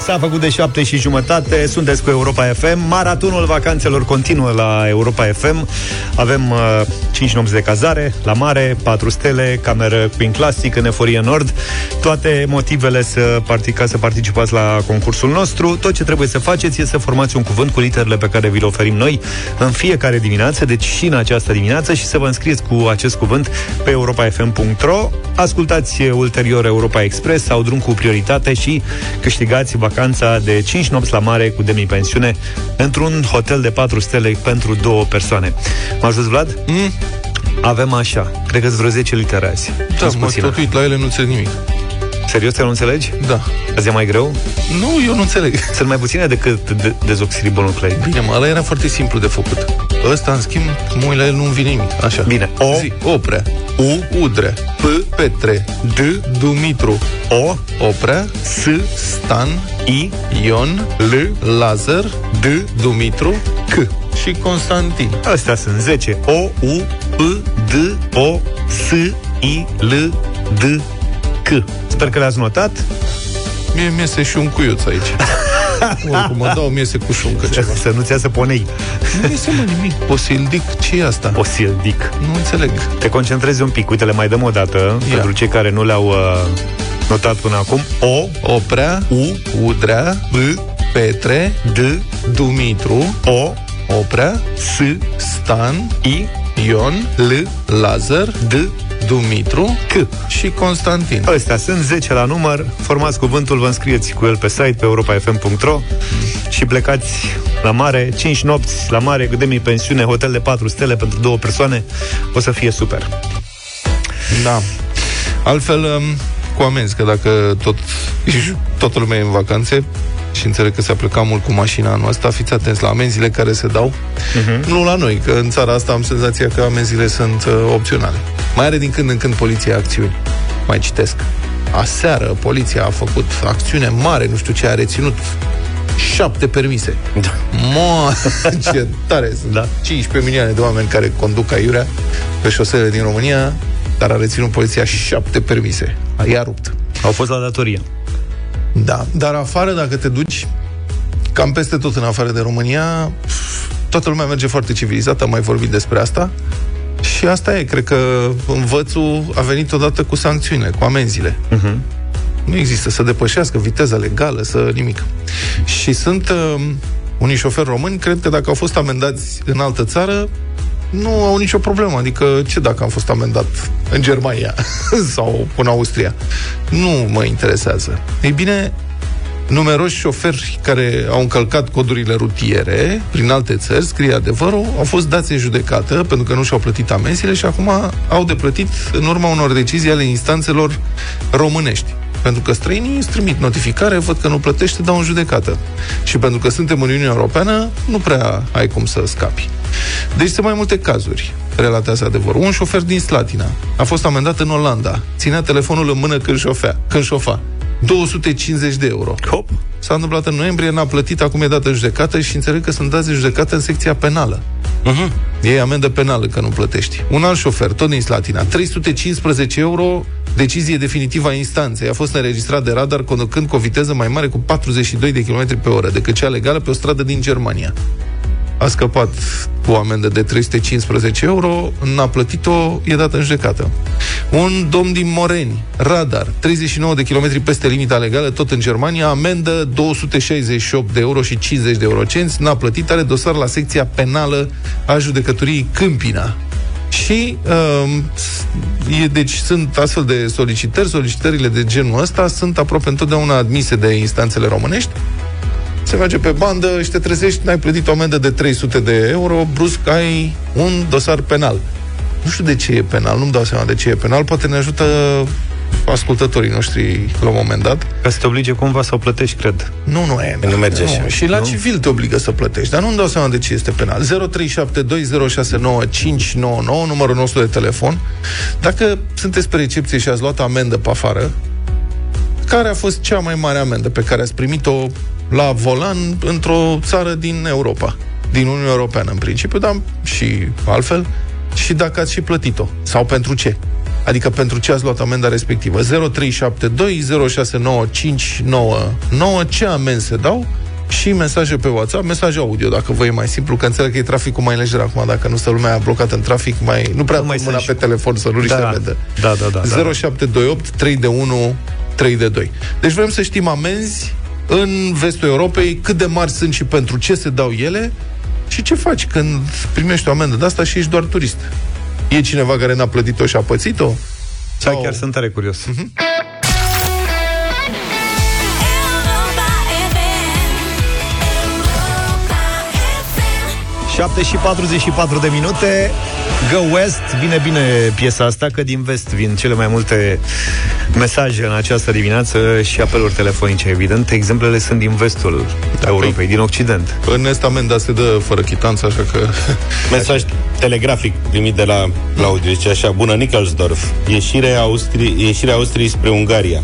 S-a făcut de 7:30, sunteți cu Europa FM. Maratonul vacanțelor continuă la Europa FM. Avem 5 nopți de cazare, la mare, 4 stele, cameră Queen Classic în Eforie Nord. Toate motivele să participați la concursul nostru. Tot ce trebuie să faceți este să formați un cuvânt cu literele pe care vi le oferim noi în fiecare dimineață, deci și în această dimineață, și să vă înscrieți cu acest cuvânt pe europafm.ro. Ascultați ulterior Europa Express sau Drum cu Prioritate și câștigați vacanța de 5 nopți la mare cu demi-pensiune într-un hotel de 4 stele pentru 2 persoane. M-a ajuns Vlad? Avem așa, cred că-s vreo 10 litere azi. Da, m-a stătuit la ele, nu înțeleg nimic. Serios, te nu înțelegi? Da. Azi e mai greu? Nu, eu nu înțeleg. Sunt mai puține decât dezoxiribonucleic. Bine, mă, ăla era foarte simplu de făcut. Ăsta, în schimb, mă, la el nu-mi vine nimic. Așa. Bine. O. Zi, oprea. U. Udre. P. Petre. D. Dumitru. O. Oprea. S. Stan. I. Ion. L. Lazar. D. Dumitru. C. Și Constantin. Astea sunt 10. O. U. P. D. O. S. I. L. D. C. Sper că le-ați notat. Mie miese și un cuiuț aici. Oricum, mă dau miese cu șuncă ceva. Să nu-ți iasă ponei. Nu iese, mă, nimic. Posildic, ce e asta? Posildic. Nu înțeleg. Te concentrezi un pic. Uite, le mai dăm o dată. Ia. Pentru cei care nu le-au notat până acum. O. Oprea. U. Udrea. B. Petre. D. Dumitru. O. Oprea. S. Stan. I. Ion. L. Lazar. D. Dumitru, C și Constantin. Astea sunt 10 la număr. Formați cuvântul, vă înscrieți cu el pe site, pe europafm.ro, și plecați la mare. 5 nopți la mare, demi-pensiune, hotel de 4 stele pentru 2 persoane. O să fie super. Da. Altfel, cu amenzi, că dacă toată lumea e în vacanțe și înțeleg că s-a plecat mult cu mașina anul ăsta, fiți atenți la amenziile care se dau. Nu la noi, că în țara asta am senzația că amenziile sunt opționale. Mai are din când în când poliția acțiuni. Mai citesc. Aseară poliția a făcut acțiune mare, nu știu ce, a reținut 7 permise. Da. Mă, ce tare sunt. Da. 15 milioane de oameni care conduc aiurea pe șosele din România, dar a reținut poliția 7 permise. I-a rupt. Au fost la datorie. Da, dar afară, dacă te duci, cam peste tot în afară de România, toată lumea merge foarte civilizată, am mai vorbit despre asta. Și asta e, cred că învățul a venit odată cu sancțiune, cu amenzile. Nu există să depășească viteza legală, să nimic. Și sunt unii șoferi români, cred că dacă au fost amendați în altă țară, nu au nicio problemă. Adică, ce dacă am fost amendat în Germania sau în Austria? Nu mă interesează. Ei bine, numeroși șoferi care au încălcat codurile rutiere prin alte țări, scrie adevărul, au fost dați în judecată pentru că nu și-au plătit amenzile și acum au de plătit în urma unor decizii ale instanțelor românești. Pentru că străinii îți trimit notificare, văd că nu plătește, dau în judecată. Și pentru că suntem în Uniunea Europeană, nu prea ai cum să scapi. Deci sunt mai multe cazuri, relatează adevărul. Un șofer din Slatina a fost amendat în Olanda. Ținea telefonul în mână când șofa. 250 de euro. Hop. S-a întâmplat în noiembrie, n-a plătit, acum e dată în judecată și înțeleg că sunt dați în judecată în secția penală. E amendă penală că nu plătești. Un alt șofer, tot din Slatina, 315 euro, decizie definitivă a instanței. A fost înregistrat de radar conducând cu o viteză mai mare cu 42 de km pe oră decât cea legală pe o stradă din Germania. A scăpat cu o amendă de 315 euro, n-a plătit-o, e dată în judecată. Un domn din Moreni, radar, 39 de kilometri peste limita legală, tot în Germania, amendă 268 de euro și 50 de eurocenți, n-a plătit, are dosar la secția penală a judecătoriei Câmpina. Și deci sunt astfel de solicitări, solicitările de genul ăsta sunt aproape întotdeauna admise de instanțele românești. Se merge pe bandă și te trezești, n-ai plătit o amendă de 300 de euro, brusc ai un dosar penal. Nu știu de ce e penal, nu-mi dau seama de ce e penal, poate ne ajută ascultătorii noștri la un moment dat. Ca să te oblige cumva să o plătești, cred. Nu e. Nu merge așa. Și la civil te obligă să plătești, dar nu-mi dau seama de ce este penal. 0372069599, numărul nostru de telefon. Dacă sunteți pe recepție și ați luat amendă pe afară, care a fost cea mai mare amendă pe care ați primit-o la volan într-o țară din Europa, din Uniunea Europeană în principiu, dar și altfel, și dacă ați și plătit-o, sau pentru ce? Adică pentru ce ați luat amenda respectivă. 0372069599. Ce amenzi se dau? Și mesaje pe WhatsApp, mesaje audio, dacă vă e mai simplu, că înțeleg că e traficul mai lejer acum, dacă nu stă lumea blocată în trafic, mai nu prea mai mâna pe telefon să nu riște vedă. Da. 0728 3 de 1 3 de 2. Deci vrem să știm amenzi în vestul Europei, cât de mari sunt și pentru ce se dau ele și ce faci când primești o amendă de asta și ești doar turist. E cineva care n-a plătit-o și a pățit-o? Sau... chiar sunt tare curios. Uh-huh. Și 44 de minute. Go West, bine piesa asta, că din vest vin cele mai multe mesaje în această dimineață și apeluri telefonice, evident. Exemplele sunt din vestul Europei, din Occident. În est amenda se dă fără chitanță, așa că... Mesaj telegrafic primit de la Claudiu, zice așa: bună Nickelsdorf, ieșirea Austriei spre Ungaria,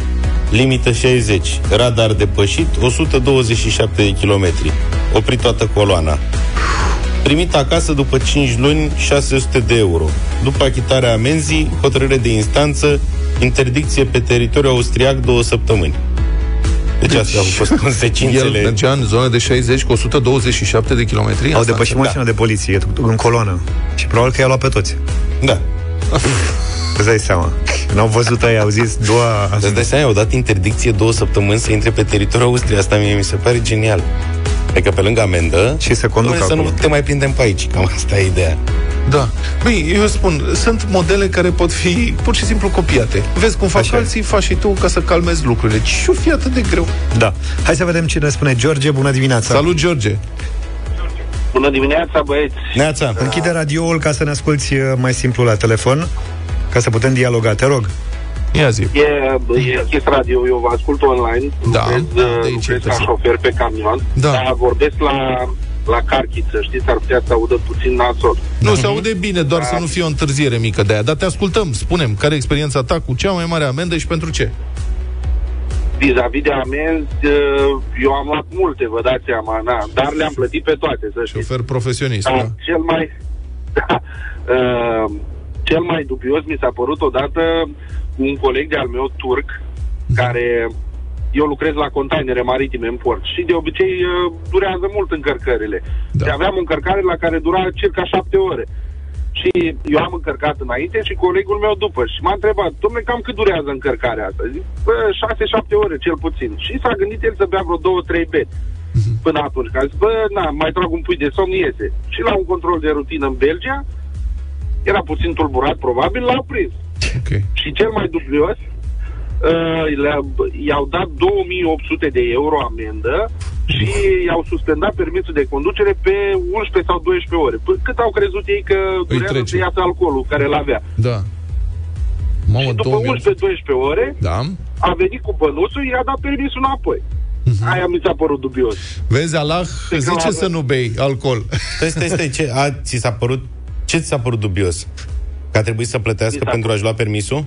limită 60, radar depășit, 127 de kilometri, oprit toată coloana. Primit acasă după 5 luni 600 de euro. După achitarea amenzii, hotărâre de instanță, interdicție pe teritoriul austriac 2 săptămâni. Deci astea au fost consecințele. El mergea în zona de 60 cu 127 de kilometri. Au depășit mașina de poliție în coloană. Și probabil că i-a luat pe toți. Da. Îți dai seama. N-au văzut aia, au zis îți dai seama, au dat interdicție 2 săptămâni să intre pe teritoriul Austriei. Asta mie mi se pare genial. Adică pe lângă amendă și să conducă, să nu te mai prindem pe aici. Cam asta e ideea. Da. Bine, eu spun, sunt modele care pot fi pur și simplu copiate. Vezi cum faci alții, faci și tu ca să calmezi lucrurile. Și o fi atât de greu. Da. Hai să vedem cine spune. George, bună dimineața. Salut, George. Bună dimineața, băieți. Neața. Închide radioul ca să ne asculti mai simplu la telefon, ca să putem dialoga, te rog. Ia zi. E chis radio, eu vă ascult online, lucrez ca șofer pe camion, dar vorbesc la carchiță, știți, ar putea să audă puțin nasol. Nu, se aude bine, doar să nu fie o întârziere mică de aia, dar te ascultăm, spune-mi, care e experiența ta cu cea mai mare amendă și pentru ce? Vis-a-vis de amenzi, eu am luat multe, vă dați seama, dar le-am plătit pe toate, să știți. Șofer profesionist, da? Cel mai dubios mi s-a părut odată un coleg de-al meu turc, care eu lucrez la containere maritime în port și de obicei durează mult încărcările. Da. Și aveam o încărcare la care dura circa 7 ore. Și eu am încărcat înainte și colegul meu după. Și m-a întrebat: dom'le, cam cât durează încărcarea asta? Zic, 6-7 ore cel puțin. Și s-a gândit el să bea vreo 2-3 beri până atunci. A zis, mai trag un pui de somn, iese. Și la un control de rutină în Belgia, era puțin tulburat, probabil, l-a prins. Okay. Și cel mai dubios, i-au dat 2800 de euro amendă și i-au suspendat permisul de conducere pe 11 sau 12 ore. Cât au crezut ei că durează să iasă alcoolul care l-avea. Da. Și după 11-12 ore, a venit cu bănuțul, i-a dat permisul înapoi. Aia mi s-a părut dubios. Vezi, Allah zice să nu bei alcool. Stai, ce ți s-a părut dubios? Că a trebuit să plătească pentru a-și lua permisul?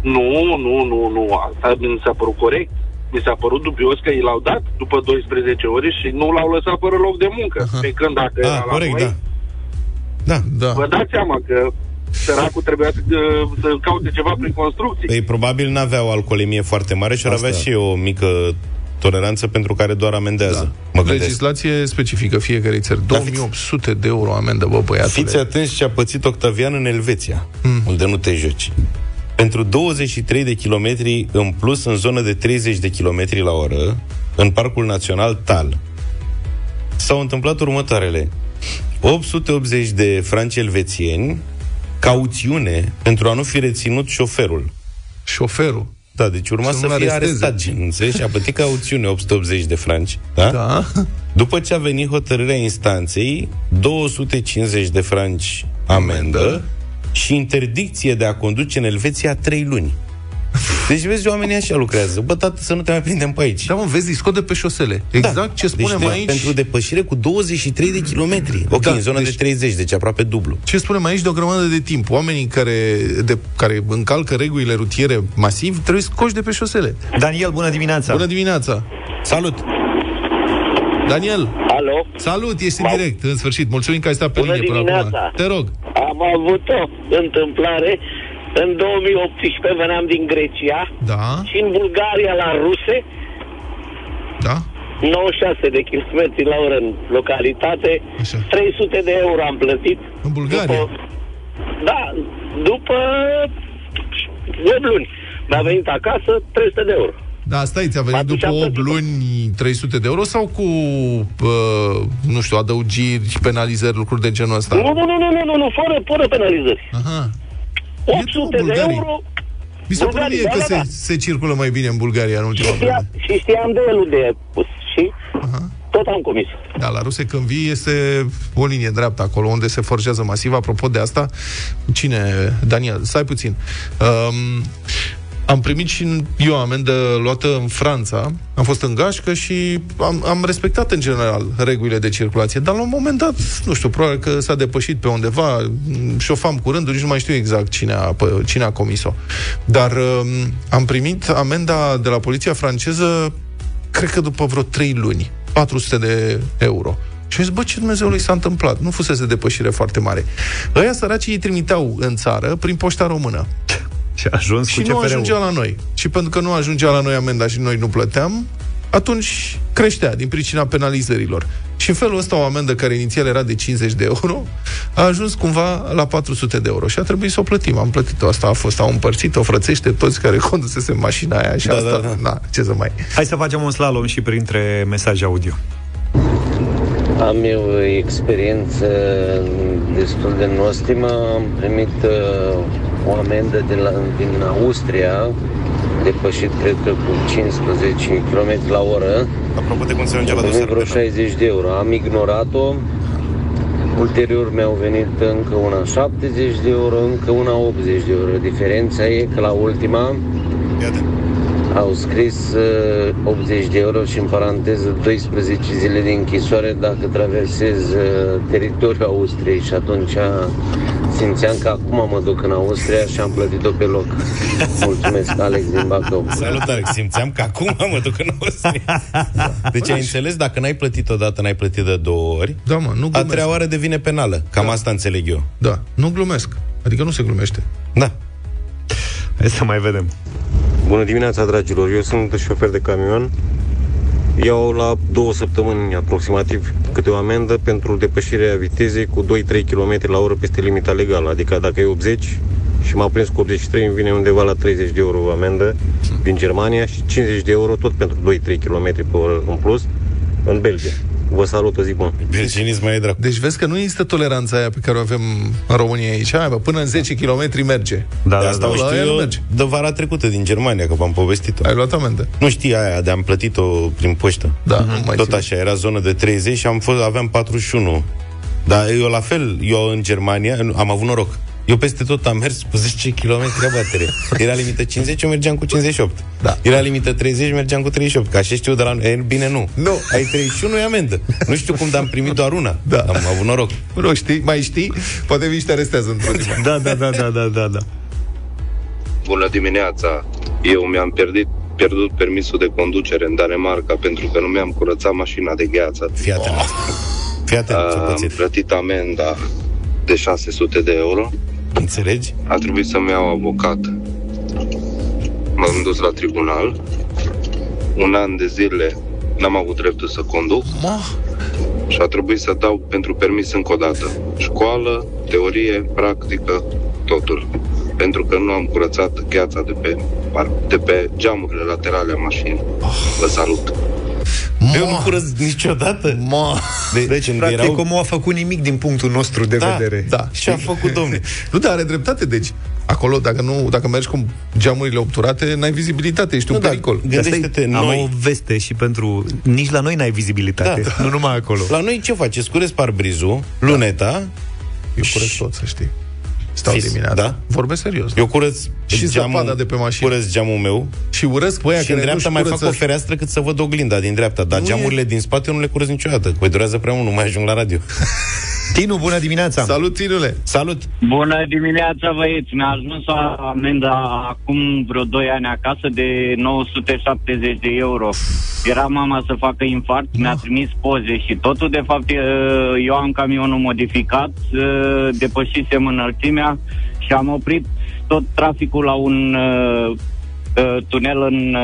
Nu. Asta mi s-a părut corect. Mi s-a părut dubios că i l-au dat după 12 ore și nu l-au lăsat fără loc de muncă. Aha. Pe când dacă era corect, la noi... Da. Vă dați seama că săracul trebuia să caute ceva prin construcții. Ei, probabil n-avea o alcoolemie foarte mare și ar avea și o mică toleranță pentru care doar amendează. Legislație specifică fiecare țări. 2800 de euro amendă, bă, băiatule. Fiți atenți ce a pățit Octavian în Elveția, unde nu te joci. Pentru 23 de kilometri în plus în zonă de 30 de kilometri la oră, în Parcul Național Thal, s-au întâmplat următoarele: 880 de franci elvețieni cauțiune pentru a nu fi reținut șoferul. Da, deci urma să fie arestat, și a plătit cauțiune 880 de franci, da? După ce a venit hotărârea instanței, 250 de franci amendă și interdicție de a conduce în Elveția 3 luni. Deci vezi, oamenii așa lucrează. Bă, tată, să nu te mai prindem pe aici. Da, mă, vezi, îi scot de pe șosele. Exact ce spunem aici. Pentru depășire cu 23 de kilometri. Ok, în zona de 30, deci aproape dublu. Ce spunem aici de o grămadă de timp. Oamenii care încalcă regulile rutiere masiv trebuie scoși de pe șosele. Daniel, bună dimineața. Bună dimineața. Salut. Daniel. Alo. Salut, ești în direct, în sfârșit. Mulțumim că ai stat pe linie până acum. Te rog. Am avut o întâmplare În 2018 veneam din Grecia, da, și în Bulgaria la Ruse, da, 96 de kilometri la oră în localitate. Așa. 300 de euro am plătit. În Bulgaria? După 8 luni. Mi-a venit acasă 300 de euro. Da, stai, ți-a venit după 8 luni 300 de euro sau cu, nu știu, adăugiri, penalizări, lucruri de genul ăsta? Nu, fără penalizări. Aha. 800 de euro... Mi se pare mie că se circulă mai bine în Bulgaria în ultima vreme. Și știam de elul de pus și tot am comis. Da, la ruse când vii este o linie dreaptă acolo unde se forjează masiv. Apropo de asta, cine? Daniel, stai puțin. Am primit și eu amendă luată în Franța. Am fost în gașcă și am respectat în general regulile de circulație, dar la un moment dat, nu știu, probabil că s-a depășit pe undeva, șofam cu rândul, nici nu mai știu exact cine a comis-o. Dar am primit amenda de la poliția franceză, cred că după vreo 3 luni, 400 de euro. Și am zis, bă, ce Dumnezeului s-a întâmplat? Nu fusese depășire foarte mare. Ăia săracii îi trimiteau în țară prin poșta română. Și nu ajungea la noi. Și pentru că nu ajungea la noi amenda și noi nu plăteam, atunci creștea din pricina penalizărilor. Și în felul ăsta o amendă care inițial era de 50 de euro a ajuns cumva la 400 de euro și a trebuit să o plătim. Am plătit-o, asta a fost, au împărțit, o frățește toți care condusese mașina aia și asta. Na, ce să mai... Hai să facem un slalom și printre mesaje audio. Am eu experiență destul de nostimă. Am primit o amendă din Austria, depășit, cred că, cu 15 km la oră. Apropo de cum se ajunge la dosar. Am primit vreo 60 de euro. Am ignorat-o. Ulterior mi-au venit încă una 70 de euro, încă una 80 de euro. Diferența e că la ultima... Iată. Au scris 80 de euro și în paranteză 12 zile de închisoare dacă traversez teritoriul Austriei și atunci simțeam că acum mă duc în Austria și am plătit-o pe loc. Mulțumesc, Alex din Bacău. Salut, Alex, simțeam că acum mă duc în Austria. Deci ai înțeles, dacă n-ai plătit odată, n-ai plătit de două ori, da, mă, nu, a treia oară devine penală. Cam asta înțeleg eu. Da, nu glumesc, adică nu se glumește. Da. Hai să mai vedem. Bună dimineața, dragilor, eu sunt șofer de camion. Iau la 2 săptămâni aproximativ câte o amendă pentru depășirea vitezei cu 2-3 km la oră peste limita legală. Adică dacă e 80 și m-a prins cu 83, îmi vine undeva la 30 de euro amendă din Germania și 50 de euro tot pentru 2-3 km pe oră în plus în Belgia. Vă salut, o zi bună. Deci vezi că nu există toleranța aia pe care o avem în România aici. Aia, bă, până în 10 km merge. Da, asta o știu eu de vara trecută din Germania, că v-am povestit-o. Ai luat amendă? Nu știi aia, de am plătit-o prin poștă. Da, tot așa, era zonă de 30 și aveam 41. Dar eu la fel, eu în Germania am avut noroc. Eu peste tot am mers cu 10 km abatere. Era limită 50, eu mergeam cu 58. Da. Era limită 30, mergeam cu 38. Că așa știu de la... E, bine, nu. Ai 31, e amendă. Nu știu cum, dar am primit doar una. Da. Am avut noroc. Nu știi, mai știi? Poate vii și te arestează într-o zi. Da. Bună dimineața. Eu mi-am pierdut permisul de conducere în Danemarca pentru că nu mi-am curățat mașina de gheață. Fii atent. Am plătit amenda de 600 de euro. Înțelegi? A trebuit să-mi iau avocat. M-am dus la tribunal. 1 an de zile n-am avut dreptul să conduc. Și a trebuit să dau pentru permis încă o dată. Școală, teorie, practică, totul. Pentru că nu am curățat gheața de pe geamurile laterale a mașinii. Vă salut! Eu nu curăț niciodată. Deci, practic, omul a făcut nimic din punctul nostru de vedere. Da, și a făcut, domne. Nu, dar are dreptate, deci. Acolo, dacă mergi cu geamurile obturate, n-ai vizibilitate, ești un pericol. Gândește-te, noi... Am o veste și pentru... Nici la noi n-ai vizibilitate, nu numai acolo. La noi ce faci? Îți curezi parbrizul, luneta... Eu curăț tot, să știi. Stau dimineața. Da? Vorbesc serios. Da? Eu curăț și geamul de pe mașină. Curăț geamul meu și urăsc pe aia care în dreapta mai fac o fereastră cât să văd oglinda din dreapta, dar geamurile din spate eu nu le curăț niciodată. Păi durează prea mult, nu mai ajung la radio. Tinu, bună dimineața. Salut, Tinule. Salut. Bună dimineața, băieți. Mi-a ajuns o amendă acum vreo 2 ani acasă de 970 de euro. Era mama să facă infart, mi-a trimis poze și totul. De fapt, eu am camionul modificat, depășisem înălțimea și am oprit tot traficul la un tunel în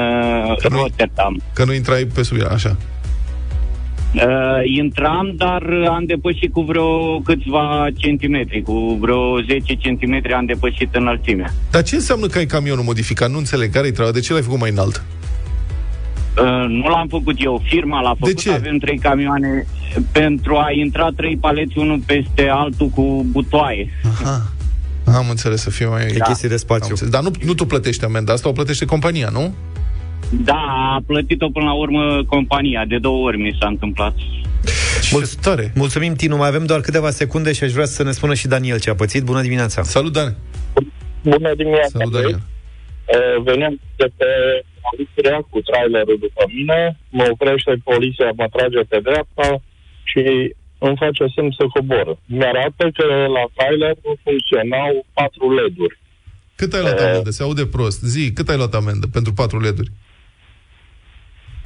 Rotterdam. Că nu intrai pe sub ea, așa? Intram, dar am depășit cu vreo câțiva centimetri, cu vreo 10 centimetri am depășit înălțimea. Dar ce înseamnă că ai camionul modificat? Nu înțeleg care-i treaba, de ce l-ai făcut mai înalt? Nu l-am făcut eu, firma l-a făcut. De ce? Avem 3 camioane pentru a intra 3 paleți unul peste altul cu butoaie. Aha. Am înțeles, să fie mai... Da. E chestii de spațiu. Dar nu tu plătești amenda, asta o plătește compania, nu? Da, a plătit-o până la urmă compania. De 2 ori mi s-a întâmplat. Mulțumim, Tinu, mai avem doar câteva secunde și aș vrea să ne spună și Daniel ce a pățit. Bună dimineața! Salut, Dan! Bună dimineața! Salut, Daniel! Veneam de pe poliția cu trailerul după mine. Mă oprește poliția, mă trage pe dreapta și îmi face semn să cobor. Mi-arată că la trailer nu funcționau 4 LED-uri. Cât ai luat amendă? Se aude prost. Zi, cât ai luat amendă pentru 4 LED-uri?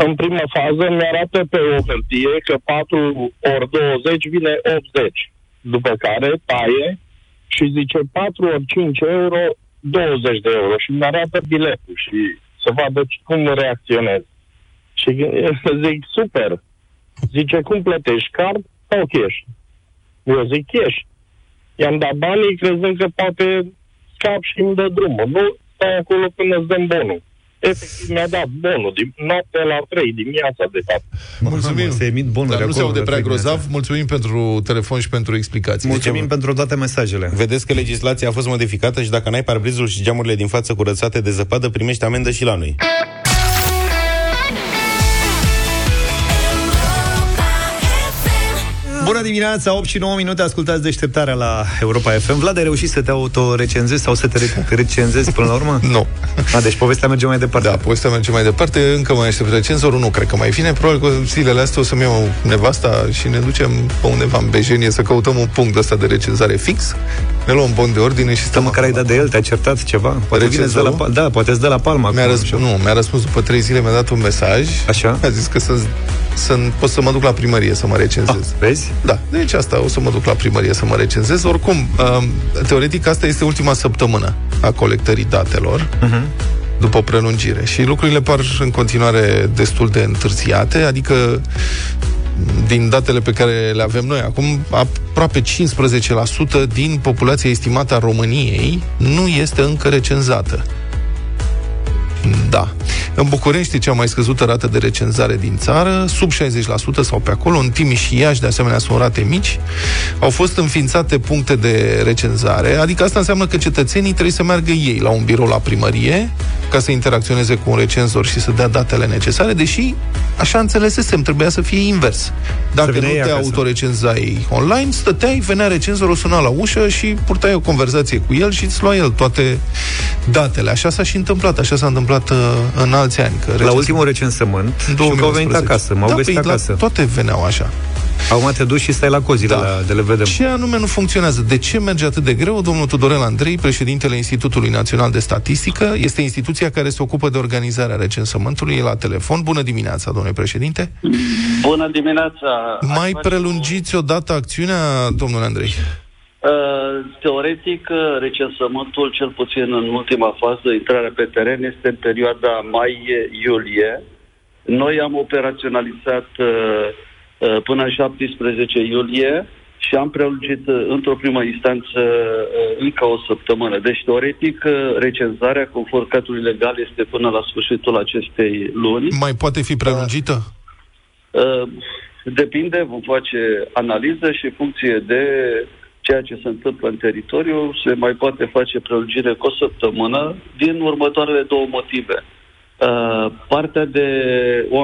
În prima fază mi-arată pe o hârtie că 4 ori 20 vine 80. După care taie și zice 4 ori 5 euro, 20 de euro. Și mi-arată biletul și să vadă cum reacționez. Și zic, super. Zice, cum plătești? Card sau cash? Eu zic cash. I-am dat banii crezând că poate... și îmi dă drumul. Nu stai acolo până îți dăm bonul. Efectiv mi-a dat bonul din noaptea la 3 dimineața de fapt. Mulțumim, se emit bonuri acolo. Nu se aude prea grozav. Mulțumim pentru telefon și pentru explicații. Mulțumim pentru toate mesajele. Vedeți că legislația a fost modificată și dacă n-ai parbrizul și geamurile din față curățate de zăpadă, primești amendă și la noi. 8 și 9 minute, ascultați deșteptarea la Europa FM. Vlad, ai reușit să te autorecenzezi sau să te recenzezi până la urmă? Nu. Deci povestea merge mai departe. Da, povestea merge mai departe, încă mai aștept recenzorul, nu cred că mai vine. Probabil că zilele astea o să-mi iau nevasta și ne ducem pe undeva în Bejenie să căutăm un punct ăsta de recenzare fix. Ne luăm bon de ordine și stăm... Măcar ai dat de el, te-a certat ceva? Poate recenzorul? Da, poate îți dă la palma. Mi-a răspuns după 3 zile, mi-a dat un mesaj. Așa? Mi-a zis că pot să mă duc la primărie să mă recenzez. Vezi? Da, deci asta, o să mă duc la primărie să mă recenzez. Oricum, teoretic asta este ultima săptămână a colectării datelor, după prelungire. Și lucrurile par în continuare destul de întârziate. Adică din datele pe care le avem noi acum, aproape 15% din populația estimată a României nu este încă recenzată. Da. În București e cea mai scăzută rată de recenzare din țară, sub 60% sau pe acolo. În Timiș și Iași, de asemenea, sunt rate mici. Au fost înființate puncte de recenzare, adică asta înseamnă că cetățenii trebuie să meargă ei la un birou la primărie ca să interacționeze cu un recenzor și să dea datele necesare, deși așa înțelesesem, trebuia să fie invers. Dacă nu te autorecenzai online, stăteai, venea recenzorul, suna la ușă și purtai o conversație cu el și îți lua el toate datele. Așa s-a și întâmplat, așa s-a întâmplat în alți ani. La ultimul recensământ, știu că au venit acasă, m-au găsit acasă. Toate veneau așa. Acum te duci și stai la cozile de le vedem. Ce anume nu funcționează? De ce merge atât de greu? Domnul Tudorel Andrei, președintele Institutului Național de Statistică, este instituția care se ocupă de organizarea recensământului, e la telefon. Bună dimineața, domnule președinte! Bună dimineața! Mai prelungiți odată acțiunea, domnule Andrei? Teoretic, recensământul, cel puțin în ultima fază, intrarea pe teren, este în perioada mai-iulie. Noi am operaționalizat până în 17 iulie și am prelungit într-o primă instanță încă o săptămână. Deci, teoretic, recenzarea conform cadrului legal este până la sfârșitul acestei luni. Mai poate fi prelungită? Depinde, vom face analiză și în funcție de ceea ce se întâmplă în teritoriu, se mai poate face prelungire cu o săptămână din următoarele 2 motive. Partea de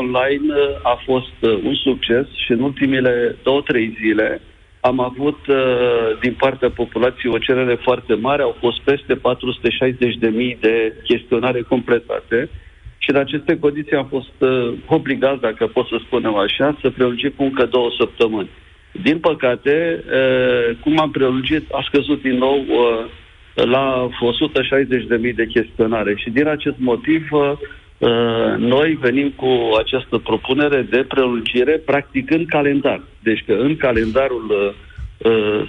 online a fost un succes și în ultimile 2-3 zile am avut din partea populației o cerere foarte mare, au fost peste 460.000 de chestionare completate și în aceste condiții am fost obligați, dacă pot să spunem așa, să prelungim cu încă 2 săptămâni. Din păcate, cum am prelungit, a scăzut din nou la 160.000 de chestionare și din acest motiv noi venim cu această propunere de prelungire practicând calendar. Deci că în calendarul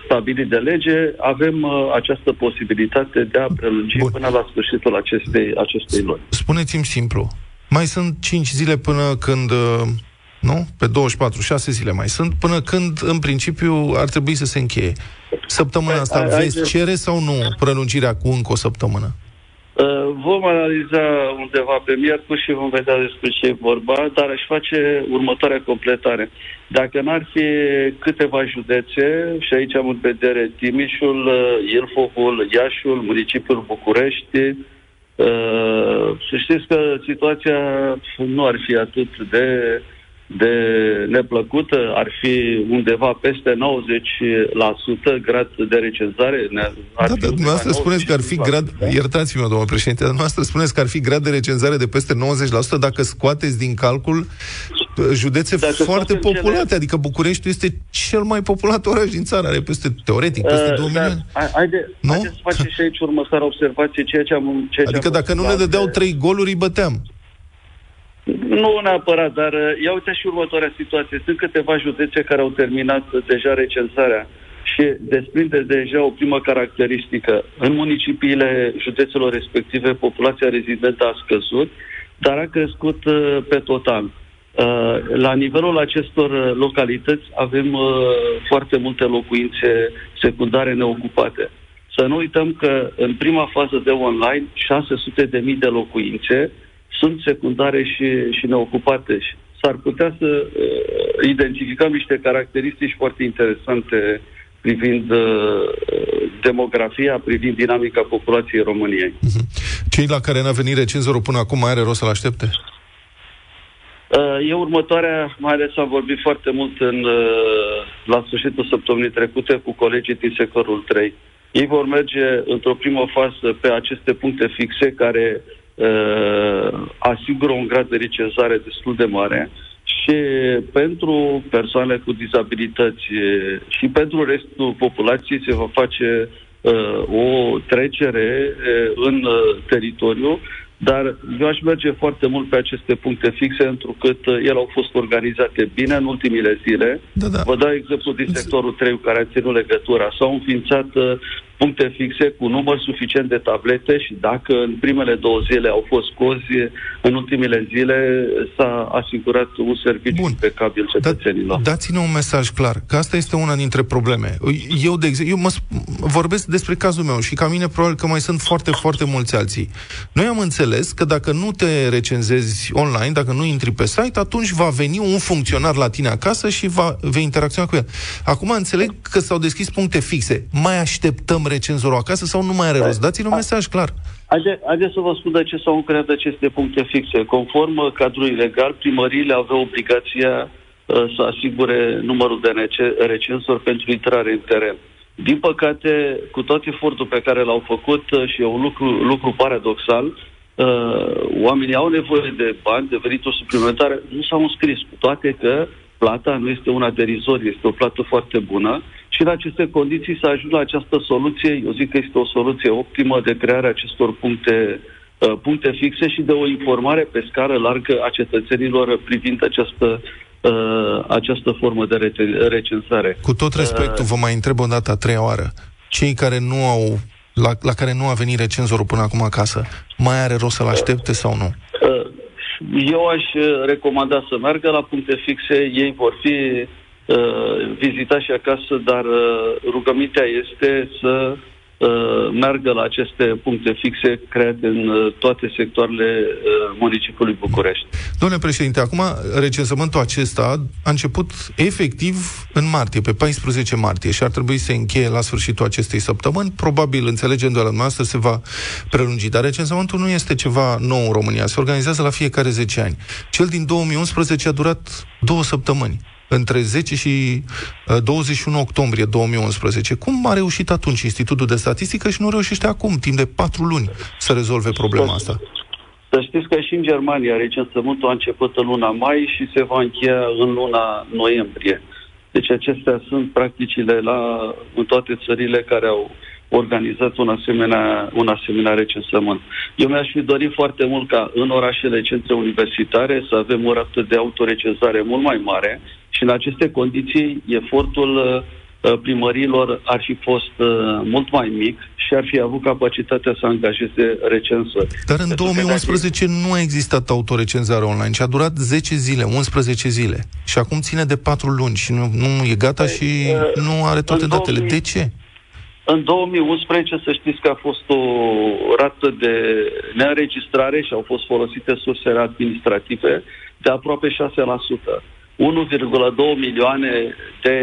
stabilit de lege, avem această posibilitate de a prelungi până la sfârșitul acestei luni. Spuneți-mi simplu, mai sunt 5 zile până când... Nu? Pe 24, 6 zile mai sunt, până când, în principiu, ar trebui să se încheie. Săptămâna asta veți cere sau nu prelungirea cu încă o săptămână? Vom analiza undeva pe miercuri și vom vedea despre ce e vorba, dar aș face următoarea completare. Dacă n-ar fi câteva județe, și aici am în vedere Timișul, Ilfovul, Iașul, municipiul București, să știți că situația nu ar fi atât de neplăcută, ar fi undeva peste 90% grad de recenzare. Dumneavoastră spuneți că ar fi grad, iertați-mă, domnule președinte, dumneavoastră spuneți că ar fi grad de recenzare de peste 90% dacă scoateți din calcul județe foarte populate, adică Bucureștiul este cel mai populat oraș din țară, are peste, teoretic, peste 2 milioane. Haideți să facem și aici următoarea observație, ceea ce am dacă nu ne dădeau 3 goluri, îi băteam. Nu neapărat, dar ia uite și următoarea situație. Sunt câteva județe care au terminat deja recensarea și desprinde deja o primă caracteristică. În municipiile județelor respective, populația rezidentă a scăzut, dar a crescut pe total. La nivelul acestor localități avem foarte multe locuințe secundare neocupate. Să nu uităm că în prima fază de online, 600.000 de locuințe sunt secundare și neocupate. S-ar putea să identificăm niște caracteristici foarte interesante privind demografia, privind dinamica populației României. Cei la care n-a venit recenzorul până acum, mai are rost să-l aștepte? E următoarea, mai ales am vorbit foarte mult la sfârșitul săptămânii trecute cu colegii din sectorul 3. Ei vor merge într-o primă fază pe aceste puncte fixe care asigură un grad de recenzare destul de mare și pentru persoane cu dizabilități și pentru restul populației se va face o trecere în teritoriu, dar eu aș merge foarte mult pe aceste puncte fixe, întrucât ele au fost organizate bine în ultimile zile. Da. Vă dau exemplu din sectorul 3, care a ținut legătura. S-au înființat puncte fixe cu număr suficient de tablete și dacă în primele 2 zile au fost cozi, în ultimele zile s-a asigurat un serviciu impecabil cetățenilor. Dați-ne un mesaj clar, că asta este una dintre probleme. Eu, de exemplu, vorbesc despre cazul meu și ca mine probabil că mai sunt foarte, foarte mulți alții. Noi am înțeles că dacă nu te recenzezi online, dacă nu intri pe site, atunci va veni un funcționar la tine acasă și vei interacționa cu el. Acum înțeleg că s-au deschis puncte fixe. Mai așteptăm recenzorul acasă sau nu mai are rost? Dați-ne un mesaj clar. Haideți să vă spun de ce s-au creat aceste puncte fixe. Conform cadrului legal, primăriile aveau obligația să asigure numărul de recenzori pentru intrare în teren. Din păcate, cu tot efortul pe care l-au făcut, și e un lucru paradoxal, oamenii au nevoie de bani, de venituri suplimentare, nu s-au înscris, cu toate că plata nu este una derizorie, este o plată foarte bună și în aceste condiții să ajung la această soluție. Eu zic că este o soluție optimă de crearea acestor puncte fixe și de o informare pe scară largă a cetățenilor privind această formă de recensare. Cu tot respectul, vă mai întreb o dată, a treia oară. Cei care nu au, la care nu a venit recenzorul până acum acasă, mai are rost să-l aștepte sau nu? Eu aș recomanda să meargă la puncte fixe, ei vor fi vizitați și acasă, dar rugămintea este să meargă la aceste puncte fixe create în toate sectoarele municipiului București. Domnule președinte, acum recensământul acesta a început efectiv în martie, pe 14 martie și ar trebui să încheie la sfârșitul acestei săptămâni. Probabil, înțelegem de la noastră, se va prelungi, dar recensământul nu este ceva nou în România, se organizează la fiecare 10 ani. Cel din 2011 a durat 2 săptămâni. Între 10 și 21 octombrie 2011. Cum a reușit atunci Institutul de Statistică și nu reușește acum, timp de 4 luni, să rezolve problema asta? Să știți că și în Germania recensământul a început în luna mai și se va încheia în luna noiembrie. Deci acestea sunt practicile în toate țările care au organizat un asemenea recensământ. Eu mi-aș fi dorit foarte mult ca în orașele centre universitare să avem o rată de autorecenzare mult mai mare și în aceste condiții efortul primărilor ar fi fost mult mai mic și ar fi avut capacitatea să angajeze recenzori. Dar în 2011 nu a existat autorecenzare online și a durat 10 zile, 11 zile. Și acum ține de 4 luni și nu e gata și nu are toate datele. De ce? În 2011, să știți că a fost o rată de neînregistrare și au fost folosite sursele administrative de aproape 6%. 1,2 milioane de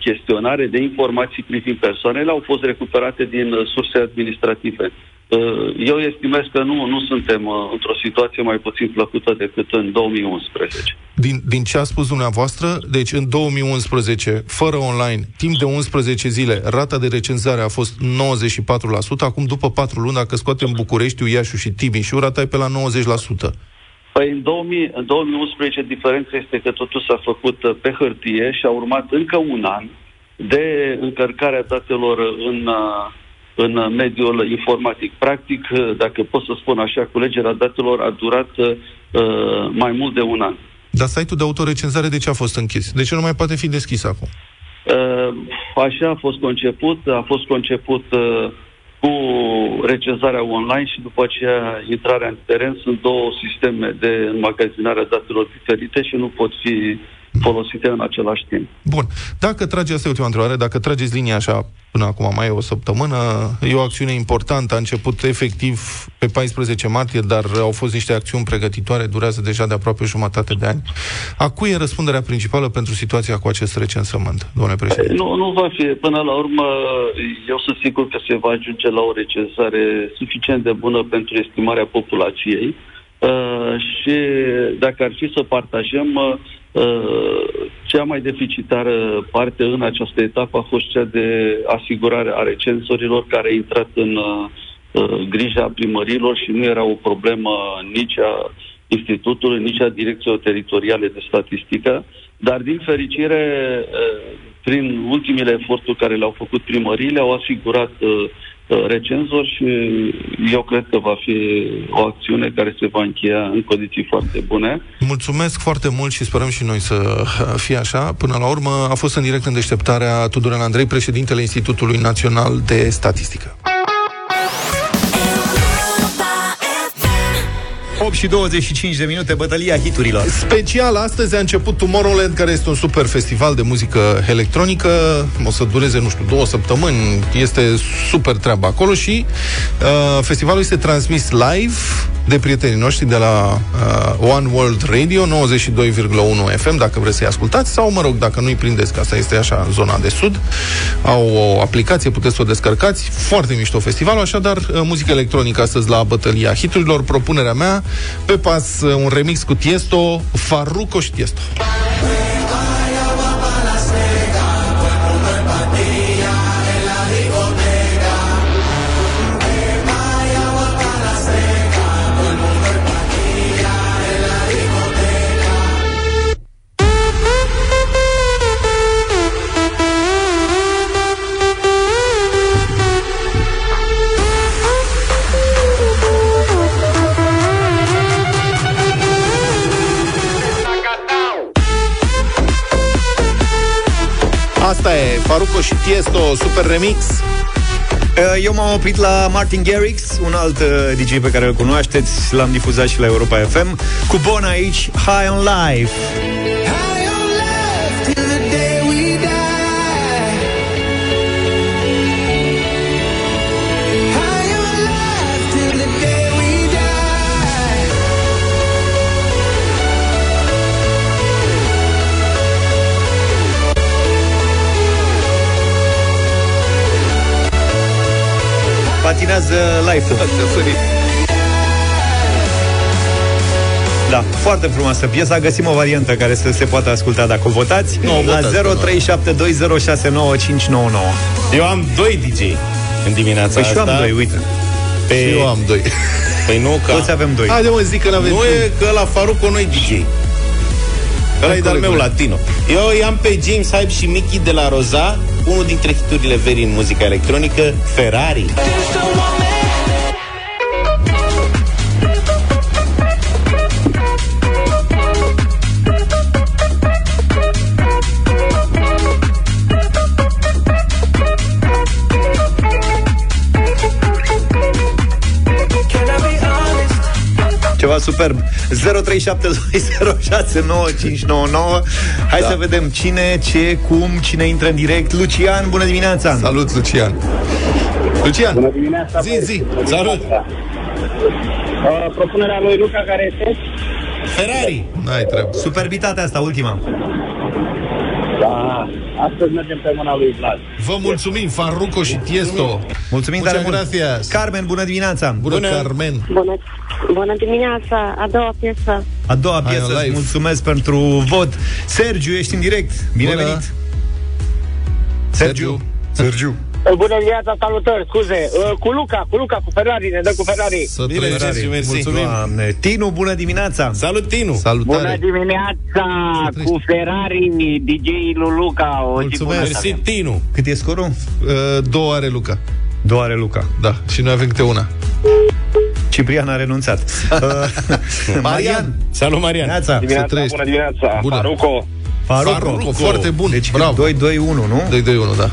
chestionare, de informații privind persoanele au fost recuperate din surse administrative. Eu estimez că nu suntem într-o situație mai puțin plăcută decât în 2011. Din ce a spus dumneavoastră, deci în 2011, fără online, timp de 11 zile, rata de recenzare a fost 94%, acum după 4 luni, dacă scoatem Bucureștiul, Iașiul și Timișul, rata e pe la 90%. Păi în 2011 diferența este că totul s-a făcut pe hârtie și a urmat încă un an de încărcarea datelor în mediul informatic. Practic, dacă pot să spun așa, culegerea datelor a durat mai mult de un an. Dar site-ul de autorecenzare de ce a fost închis? De ce nu mai poate fi deschis acum? Așa a fost conceput. A fost conceput cu recenzarea online și după aceea intrarea în teren. Sunt două sisteme de înmagazinare a datelor diferite și nu pot fi folosite în același timp. Bun. Dacă trageți linia așa, până acum mai e o săptămână, e o acțiune importantă, a început efectiv pe 14 martie, dar au fost niște acțiuni pregătitoare, durează deja de aproape jumătate de ani. A cui e răspunderea principală pentru situația cu acest recensământ, domnule președinte? Nu va fi. Până la urmă, eu sunt sigur că se va ajunge la o recensare suficient de bună pentru estimarea populației și dacă ar fi să partajăm, cea mai deficitară parte în această etapă a fost cea de asigurare a recensorilor, care a intrat în grija primărilor și nu era o problemă nici a Institutului, nici a Direcției Teritoriale de Statistică, dar din fericire, prin ultimile eforturi care le-au făcut primările, au asigurat recenzor și eu cred că va fi o acțiune care se va încheia în condiții foarte bune. Mulțumesc foarte mult și sperăm și noi să fie așa. Până la urmă, a fost în direct în deșteptarea Tudorel Andrei, președintele Institutului Național de Statistică. 8:25, bătălia hiturilor. Special, astăzi a început Tomorrowland, care este un super festival de muzică electronică. O să dureze, 2 săptămâni. Este super treabă acolo și festivalul este transmis live de prietenii noștri de la One World Radio 92,1 FM, dacă vreți să-i ascultați, sau, dacă nu-i prindeți, că asta este așa în zona de sud. Au o aplicație, puteți să o descărcați. Foarte mișto festivalul, așadar, muzică electronică astăzi la bătălia hiturilor. Propunerea mea, pe pas, un remix cu Tiesto, Farruko și Tiesto. Asta e, Farruko și Tiesto, super remix. Eu m-am oprit la Martin Garrix, un alt DJ pe care îl cunoașteți, l-am difuzat și la Europa FM, cu Bon aici, High on Life. Patinează live-ul. Da, foarte frumoasă piesa. Găsim o variantă care să se poată asculta dacă o votați. La 0372069599. Eu am 2 DJ în dimineața asta. Și eu am 2, uite. Și eu am 2. Păi nu că... Toți avem 2. Haide, mă, zic că n-avem. Nu e că la Farruko nu e DJ. Ăla e de-al meu, latino. Eu i-am pe James Hype și Mickey de la Roza, unul dintre hiturile verii în muzica electronică, Ferrari. superb. 0372069599. Hai să vedem cine, ce, cum, cine intră în direct. Lucian, bună dimineața. Salut, Lucian. Lucian. Bună dimineața. Zi. Salut. Propunerea lui Luca care este? Ferrari. N-ai treabă. Superbitatea asta ultima. Da, astăzi mergem pe mâna lui Vlad. Vă mulțumim, Farruco și Tiesto. Mulțumim tare mult. Carmen, bună dimineața. Bună, Carmen. Bună dimineața, a doua piesă. A doua piesă, îți mulțumesc pentru vot. Sergiu, ești în direct. Bine venit. Sergiu. Bună dimineața, salutări, scuze. Cu Luca, cu Ferrari, ne dă cu Ferrari. Bine, mersi. Mulțumim. Doamne. Tinu, bună dimineața. Salut, Tinu. Salutare. Bună dimineața, cu Ferrari, DJ-ul lui Luca. Mulțumesc, mersi, Tinu. Cât e scorul? 2 are Luca. 2 are Luca. Da, și noi avem câte una. Ciprian a renunțat. Marian. Salut, Marian. Bună dimineața, Faruco. Farruco, foarte bun. Deci 2-2-1, nu? 2-2-1,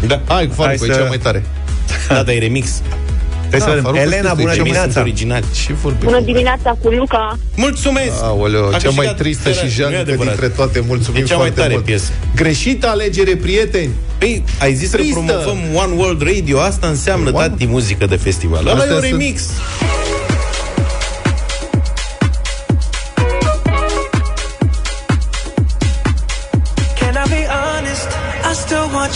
da. Hai cu Farruco, e cea mai tare. Da, e remix. Elena, bună dimineața. Bună dimineața cu Luca. Mulțumesc. Aoleo, cea mai tristă și jalnică dintre toate. Mulțumim foarte mult. Greșită alegere, prieteni. Păi, ai zis că promovăm One World Radio. Asta înseamnă, tati, muzică de festival. Ăla e un remix. Want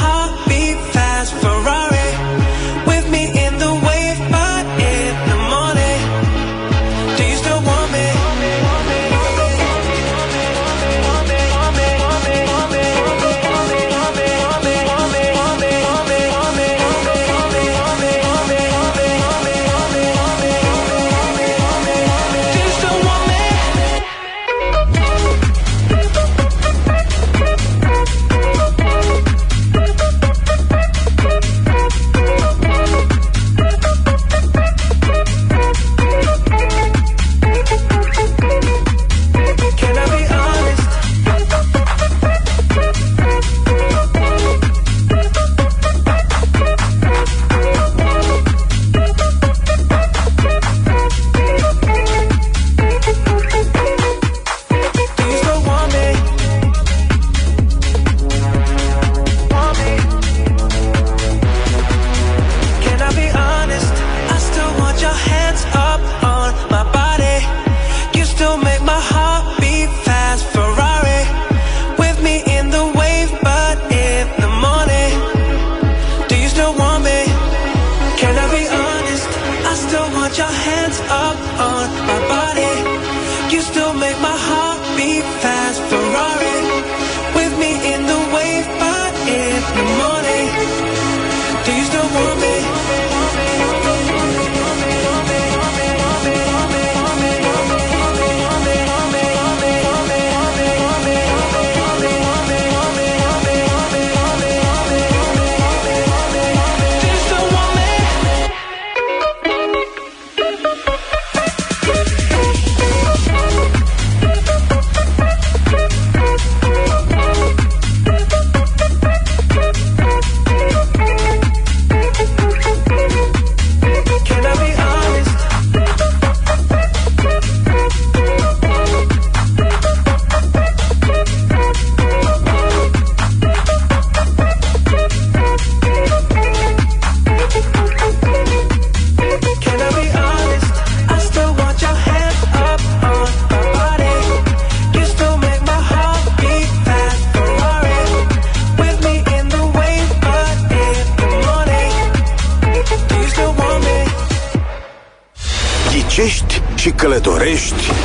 heart beat fast. Ferrari with me in the wave, but in the morning, do you still want me?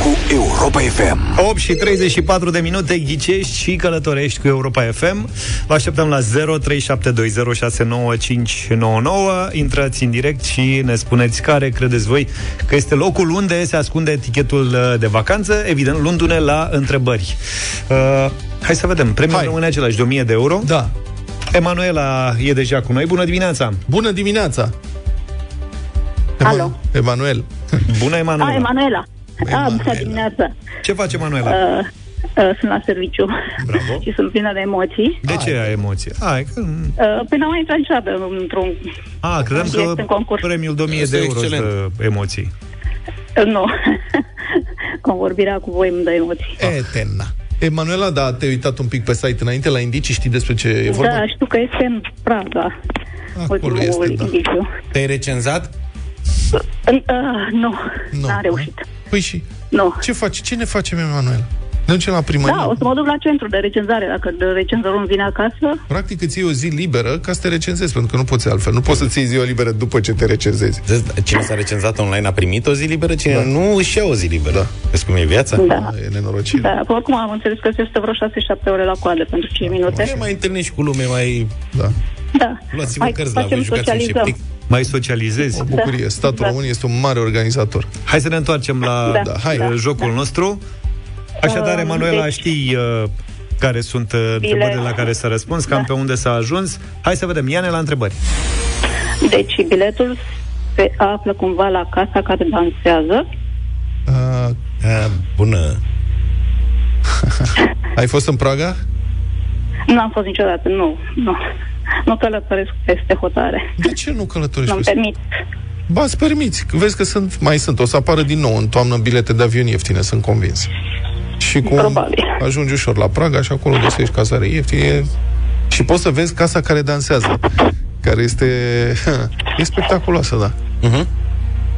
Cu Europa FM. 8:34 de minute, ghicești și călătorești cu Europa FM. Vă așteptăm la 0372069599. Intrați în direct și ne spuneți care credeți voi că este locul unde se ascunde etichetul de vacanță, evident, luându-ne la întrebări. Hai să vedem. Premiul rămâne același de 1000 de euro. Da. Emanuela e deja cu noi. Bună dimineața! Bună dimineața! Alo. Emanuel. Bună, Emanuela. Emanuela. Bună dimineața. Ce face Emanuela? Sunt la serviciu. Bravo. Și sunt plină de emoții. De ce ai emoții? Păi n-am mai intrat niciodată într-un credeam că în concurs. Premiul de 1000 de euro de emoții. Nu. Convorbirea cu voi îmi dă emoții. Eterna. Emanuela, da, te-ai uitat un pic pe site înainte la indicii, știi despre ce e vorba? Da, știu că este în Praga. Acolo este, da. Te-ai recenzat? Nu, n-am reușit. Păi și? Nu. Ce faci? Ce ne facem, Emanuela? Ne ducem la primărie. Da, o să mă duc la centru de recenzare, dacă recenzorul vine acasă. Practic îți iei o zi liberă ca să te recenzezi, pentru că nu poți altfel. Nu poți să-ți iei ziua liberă după ce te recenzezi. Cine s-a recenzat online a primit o zi liberă, cine nu își ia o zi liberă. Da. Vezi cum e viața? Da. E nenorocire. Da, oricum am înțeles că se stă vreo 6-7 ore la coadă pentru 5 minute. Mai întâlnești cu lume, mai... Da. Da. Luați-vă cărți la voi, jucați. Mai socializezi. O bucurie. Statul român este un mare organizator. Hai să ne întoarcem la jocul nostru. Așadar, Emanuela, știi care sunt întrebările la care s-a răspuns, cam pe unde s-a ajuns. Hai să vedem, ia-ne la întrebări. Deci, biletul se află cumva la casa care dansează? Bună! Ai fost în Praga? Nu am fost niciodată, nu. Nu călătoresc peste hotare. De ce nu călătorești peste hotare? Ba-ți permiți, vezi că mai sunt. O să apară din nou în toamnă bilete de avion ieftine, sunt convins. Și cum probabil ajungi ușor la Praga și acolo găsești cazare ieftine și poți să vezi casa care dansează, care e spectaculoasă, da.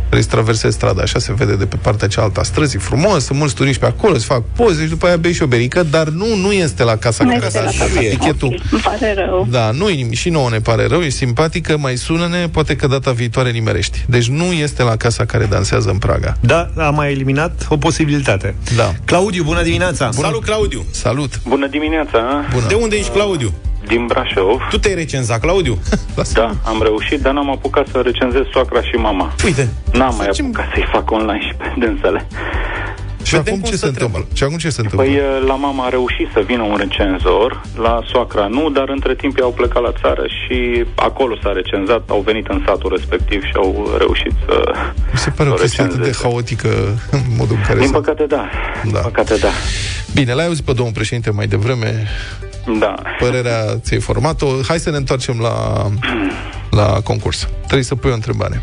Trebuie să traversezi strada, așa se vede de pe partea cealaltă a străzii, frumos, sunt mulți turiști pe acolo, îți fac poze și după aia bei și o berică, dar nu este la casa care dansează. Îmi pare rău. Da, și nouă ne pare rău, e simpatică, mai sună-ne, poate că data viitoare nimerești. Deci nu este la casa care dansează în Praga. Da, am mai eliminat o posibilitate. Da. Claudiu, bună dimineața. Salut, Claudiu. Salut. Bună dimineața. Bună. De unde ești, Claudiu? Din Brașov. Tu te-ai recenzat, Claudiu? Da, am reușit, dar n-am apucat să recenzez soacra și mama. Uite, n-am mai apucat să-i fac online și pe dânsele. Și acum ce se întâmplă? Păi la mama a reușit să vină un recenzor, la soacra nu, dar între timp au plecat la țară și acolo s-a recenzat, au venit în satul respectiv și au reușit să... Mi se pare o chestie atât de haotică în modul în care... Din păcate, da. Bine, l-ai auzit pe domnul președinte mai devreme... Da. Părerea ți-ai format-o. Hai să ne întoarcem la concurs. Trebuie să pui o întrebare.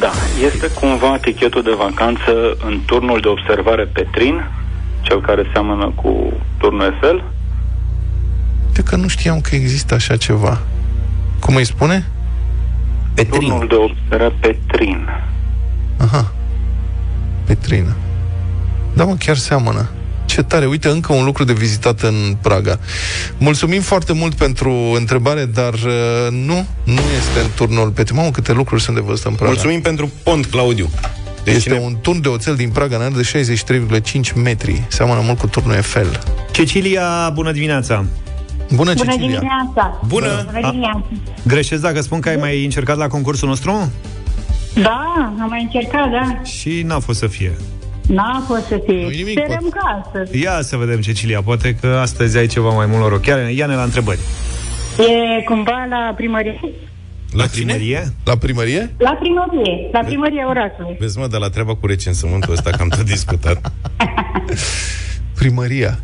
Da, este cumva tichetul de vacanță în turnul de observare Petrin, cel care seamănă cu turnul Eiffel? De că nu știam că există așa ceva. Cum îi spune? Petrin. Turnul de observare Petrin. Aha, Petrină. Da, mă, chiar seamănă. Ce tare, uite, încă un lucru de vizitat în Praga. Mulțumim foarte mult pentru întrebare, dar nu este în turnul Petrin. Mamă, câte lucruri sunt de văzut în Praga. Mulțumim pentru pont, Claudiu. Este un turn de oțel din Praga, în aer de 63,5 metri. Seamănă mult cu turnul Eiffel. Cecilia, bună dimineața! Bună, Cecilia! Bună dimineața! Bună dimineața! Greșesc dacă spun că ai mai încercat la concursul nostru? Da, am mai încercat, da. Și n-a fost să fie. N-a fost să fie. Sperăm că astăzi. Ia să vedem, Cecilia, poate că astăzi ai ceva mai mult noroc. Ia-ne la întrebări. E cumva la primărie? La primărie? La primărie? La primărie. La primărie orașului. Vezi, mă, dar la treaba cu recensământul ăsta că am tot discutat. Primăria.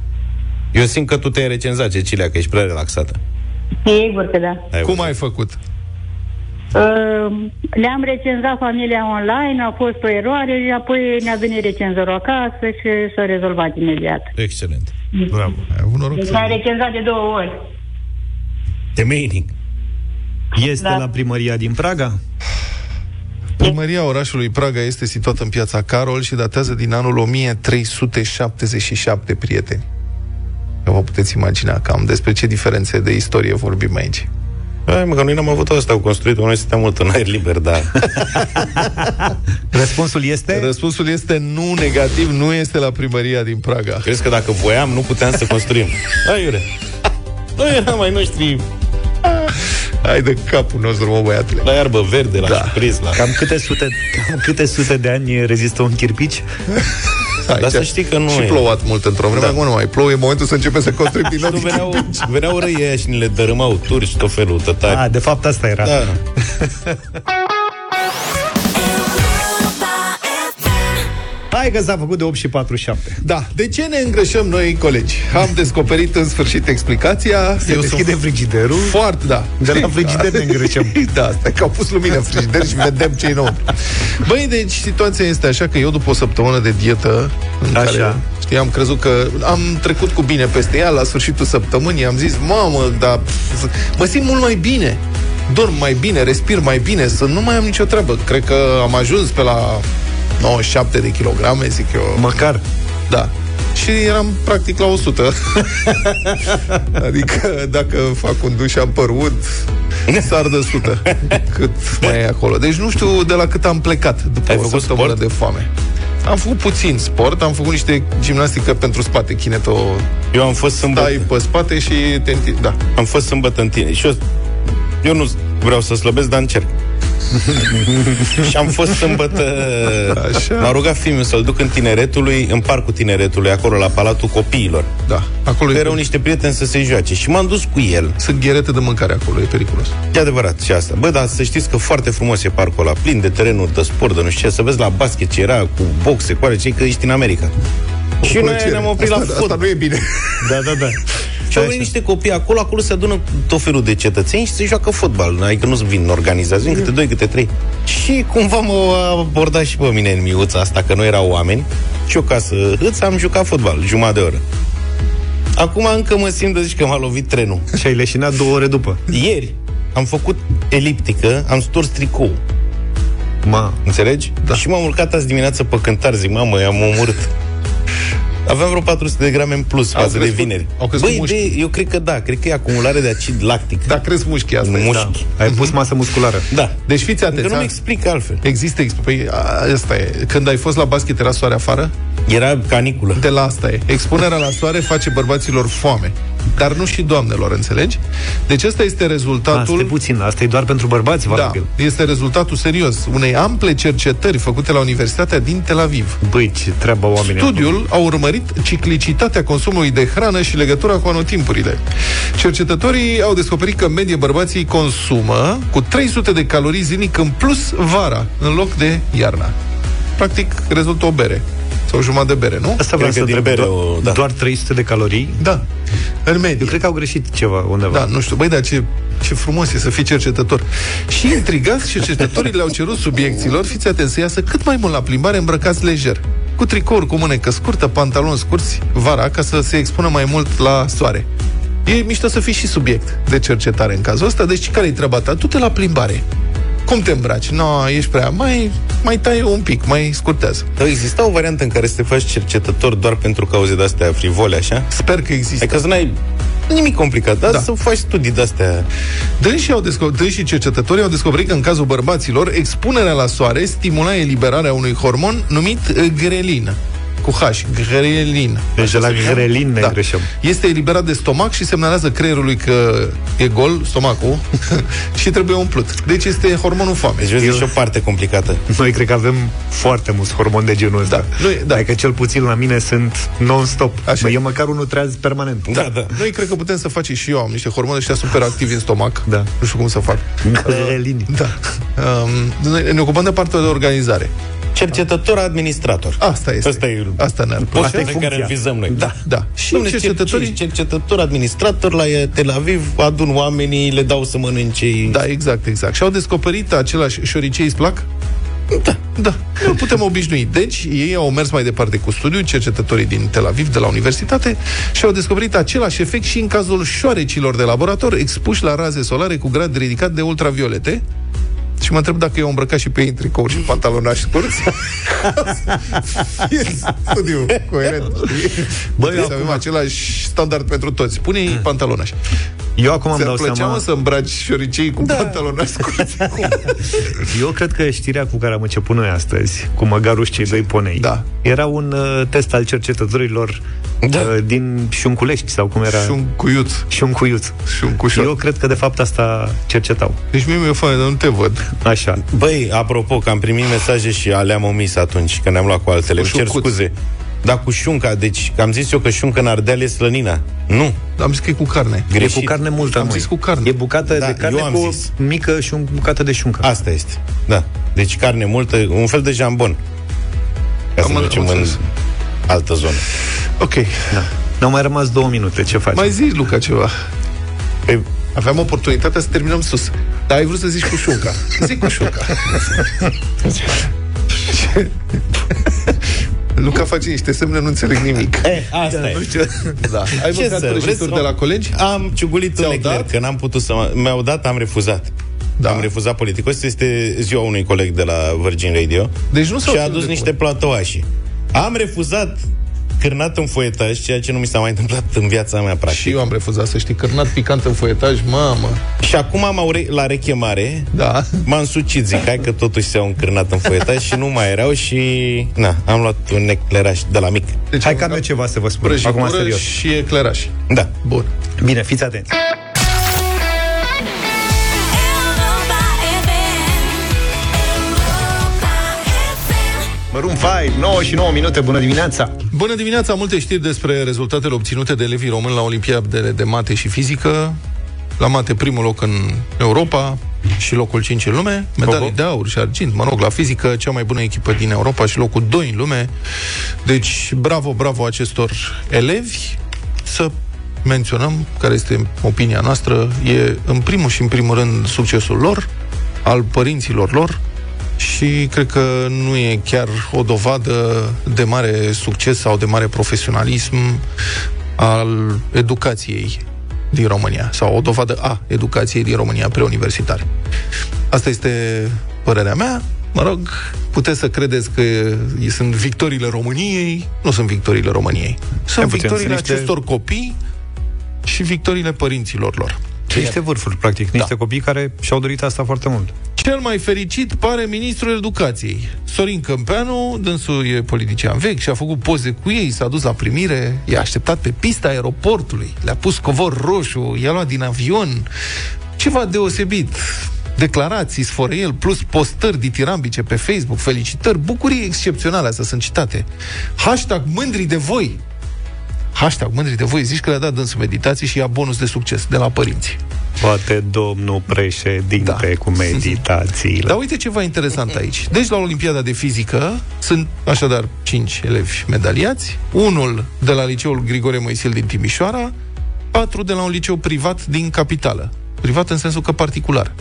Eu simt că tu te-ai recenzat, Cecilia, că ești prea relaxată. Sigur că da. Cum ai făcut? Le-am recenzat familia online, a fost o eroare și apoi ne-a venit recenzorul acasă și s-a rezolvat imediat. Excelent. Bravo. Ai avut noroc. Deci m-a recenzat de 2 ori. Temeinic. Este la primăria din Praga? Primăria orașului Praga este situată în piața Carol și datează din anul 1377, prieteni. Vă puteți imagina cam despre ce diferențe de istorie vorbim aici. Mă, că noi n-am avut asta, au construit-o, noi suntem mult în aer liber, da. Răspunsul este? Răspunsul este nu, negativ, nu este la primăria din Praga. Crezi că dacă voiam, nu puteam să construim? Aiure! Noi eram mai noștri... Hai de capul nostru, mă, băiatule. La iarbă verde, la șpriz, la... Cam câte sute de ani rezistă un chirpici? Dar să știi că nu și e. Plouat mult într-o vreme, acum nu mai plouă, e momentul să începe să construim din nou. Veneau răi aia și ne le dărâmau, turci, tot felul, tătari. De fapt asta era. Da. Hai că s-a făcut de 8:47. Da, de ce ne îngreșăm noi, colegi? Am descoperit în sfârșit explicația. Se deschide frigiderul. Foarte, da. De la frigider ne îngreșăm. Da, asta că au pus lumină în frigider și vedem ce e nou. Băi, deci situația este așa că eu după o săptămână de dietă în așa. Care, știi, am crezut că am trecut cu bine peste ea la sfârșitul săptămânii, am zis: "Mamă, dar mă simt mult mai bine. Dorm mai bine, respir mai bine, să nu mai am nicio treabă." Cred că am ajuns pe la 97 de kilograme, zic eu. Măcar. Da. Și eram practic la 100. Adică dacă fac un duș am părut, sar de 100. Cât mai e acolo. Deci nu știu de la cât am plecat după o săptămână de foame. Am făcut puțin sport, am făcut niște gimnastică pentru spate, kineto. Eu am fost sâmbătă. Stai pe spate și te... Da. Am fost sâmbătă în tine. Și eu nu vreau să slăbesc, dar încerc. Și am fost sâmbătă. Așa. M-a rugat fiul să-l duc în Tineretului, în Parcul Tineretului, acolo la Palatul Copiilor. Da. Acolo erau niște prieteni să se joace și m-am dus cu el. Sunt gherete de mâncare acolo, e periculos. E adevărat și asta. Bă, dar să știți că foarte frumos e parcul ăla, plin de terenuri de sport, de nu știu ce, să vezi la basket ce era, cu boxe, cu alea, ce că ești în America. O și plăcere. Noi ne-am oprit asta, la fotbal. Asta nu e bine. Da, da, da. Și au venit niște copii acolo, acolo se adună tot felul de cetățeni și se joacă fotbal. Adică nu-ți vin organizați, vin câte doi, câte trei. Și cumva m-a abordat și pe mine în miuța asta, că nu erau oameni. Și eu ca să îți am jucat fotbal, jumătate de oră. Acum încă mă simt de zici că m-a lovit trenul. Și ai leșinat 2 ore după. Ieri am făcut eliptică, am stors tricou. Înțelegi? Da. Și m-am urcat azi dimineață pe Cântar, zic, mamă, i-am omorât. Aveam vreo 400 de grame în plus față de vineri. Băi, eu cred că da, cred că e acumulare de acid lactic. Dar crezi mușchi asta. Mușchi. Da. Ai pus masă musculară. Da. Deci fiți atenți. Că nu-mi explic altfel. Există, păi, asta e. Când ai fost la basket, era soare afară? Era caniculă. De la asta e. Expunerea la soare face bărbaților foame. Dar nu și doamnelor, înțelegi? Deci asta este rezultatul... Asta e puțin, asta e doar pentru bărbați, valabil. Da, este rezultatul serios unei ample cercetări făcute la Universitatea din Tel Aviv. Băi, ce treabă oamenii... Studiul a urmărit ciclicitatea consumului de hrană și legătura cu anotimpurile. Cercetătorii au descoperit că în medie bărbații consumă cu 300 de calorii zilnic în plus vara, în loc de iarna. Practic, rezultă o bere. Sau jumătate de bere, nu? Asta vreau să întreb. Da. Doar 300 de calorii? Da. În mediu. Eu cred că au greșit ceva undeva. Da, nu știu. Băi, dar ce frumos e să fii cercetător. Și intrigați, cercetătorii le-au cerut subiecților, fiți atenți, să iasă cât mai mult la plimbare îmbrăcați lejer. Cu tricouri cu mânecă scurtă, pantaloni scurți vara, ca să se expună mai mult la soare. E mișto să fii și subiect de cercetare în cazul ăsta. Deci care-i treaba ta? Du-te la plimbare. Cum te îmbraci? No, ești prea... Mai tai un pic, mai scurtează. Dar exista o variantă în care să te faci cercetător doar pentru cauze de-astea frivole, așa? Sper că există. Adică să n-ai nimic complicat, dar da. Să faci studii de-astea. Dânșii cercetătorii au descoperit că în cazul bărbaților, expunerea la soare stimula eliberarea unui hormon numit grelină. Cu H, grelin. Deci de la grelin ne greșeam. Este eliberat de stomac și semnalează creierului că e gol, stomacul, și trebuie umplut. Deci este hormonul foamei. Deci e o parte complicată. Noi cred că avem foarte mulți hormoni de genul ăsta. Da. Adică cel puțin la mine sunt non-stop. Așa. Eu măcar unul treaz permanent. Da. Noi cred că putem să facem și eu. Am niște hormoni ăștia super activi în stomac. Da. Nu știu cum să fac. Grelin. Da. Ne ocupăm de partea de organizare. Cercetător-administrator. Asta este. Asta ne-ar plăcea. Asta e funcția care îl vizăm noi. Da. Și cercetător-administrator la Tel Aviv adun oamenii, le dau să mănânce. Da, exact. Și au descoperit același șoricei îți plac? Da. Nu putem obișnui. Deci, ei au mers mai departe cu studiul, cercetătorii din Tel Aviv, de la universitate, și au descoperit același efect și în cazul șoarecilor de laborator expuși la raze solare cu grad ridicat de ultraviolete. Și mă întreb dacă eu îmbrăcat și pe ei în tricouri și pantalonași scurți. Studiu coerent. Băi, trebuie să avem același standard pentru toți. Pune-i pantalonași. Eu acum îmi dau seama să îmbraci șoricei cu pantalonași scurți. Eu cred că știrea cu care am început noi astăzi, cu măgaruși cei doi ponei, era un test al cercetătorilor din Șunculești sau cum era? Șuncuiuț. Eu cred că de fapt asta cercetau. Deci mie mi-e fain, dar nu te văd. Așa. Băi, apropo, că am primit mesaje și le-am omis atunci, că ne-am luat cu altele. Îmi cer scuze. Dar cu șunca, deci am zis eu că șunca în Ardeal e slănina. Nu. Am zis că e cu carne. Greșit. E cu carne multă. Am zis cu carne. E bucată de carne cu o mică și o bucată de șuncă. Asta este. Da. Deci carne multă, un fel de jambon. Ca să mergem în altă zonă. Ok, da. Ne-au mai rămas 2 minute, ce faci? Mai zici, Luca, ceva. Păi, aveam oportunitatea să terminăm sus. Dar ai vrut să zici cu șunca. Zic cu șunca. Luca face niște semne, nu înțeleg nimic. Asta e. Da. Ai mâncat prăjituri de la colegi? Am ciugulit un ecler, că n-am putut să... Mi-au dat, am refuzat. Da. Am refuzat politicos. Este ziua unui coleg de la Virgin Radio. Deci nu s-au și a adus niște platoașii. Am refuzat, cârnat în foietaj, ceea ce nu mi s-a mai întâmplat în viața mea, practic. Și eu am refuzat, să știi, cârnat picant în foietaj, mamă. Și acum la rechemare, da, m-am sucit, zic, hai că totuși s-au încârnat în foietaj și nu mai erau și... Na, am luat un ecleraș de la mic. Deci hai că am eu ceva să vă spun. Acum, serios. Și ecleraș. Da. Bun. Bine, fiți atenți. Room 5, 9 și 9 minute, bună dimineața! Bună dimineața! Multe știri despre rezultatele obținute de elevii români la Olimpiadele de Mate și Fizică. La mate, primul loc în Europa și locul 5 în lume. Medalii de aur și argint, mă rog, la fizică, cea mai bună echipă din Europa și locul 2 în lume. Deci, bravo, bravo acestor elevi. Să menționăm, care este opinia noastră, e în primul și în primul rând succesul lor, al părinților lor. Și cred că nu e chiar o dovadă de mare succes sau de mare profesionalism al educației din România, sau o dovadă a educației din România preuniversitare. Asta este părerea mea. Mă rog, puteți să credeți că sunt victoriile României. Nu sunt victoriile României. Sunt victoriile acestor copii și victoriile părinților lor. Niște vârfuri, practic, niște copii care și-au dorit asta foarte mult. Cel mai fericit pare ministrul educației, Sorin Câmpeanu. Dânsul e politician vechi și a făcut poze cu ei, s-a dus la primire, i-a așteptat pe pista aeroportului, le-a pus covor roșu, i-a luat din avion. Ceva deosebit. Declarații, sfărăiel, plus postări ditirambice pe Facebook, felicitări, bucurii excepționale, astea sunt citate. Hashtag mândri de voi. Hashtag mândri de voi, zici că le-a dat dânsul meditații și ia bonus de succes de la părinți. Poate domnul președinte, da, cu meditațiile. Dar uite ceva interesant aici. Deci la Olimpiada de Fizică sunt așadar 5 elevi medaliați, unul de la liceul Grigore Moisil din Timișoara, 4 de la un liceu privat din capitală. Privat în sensul că particular.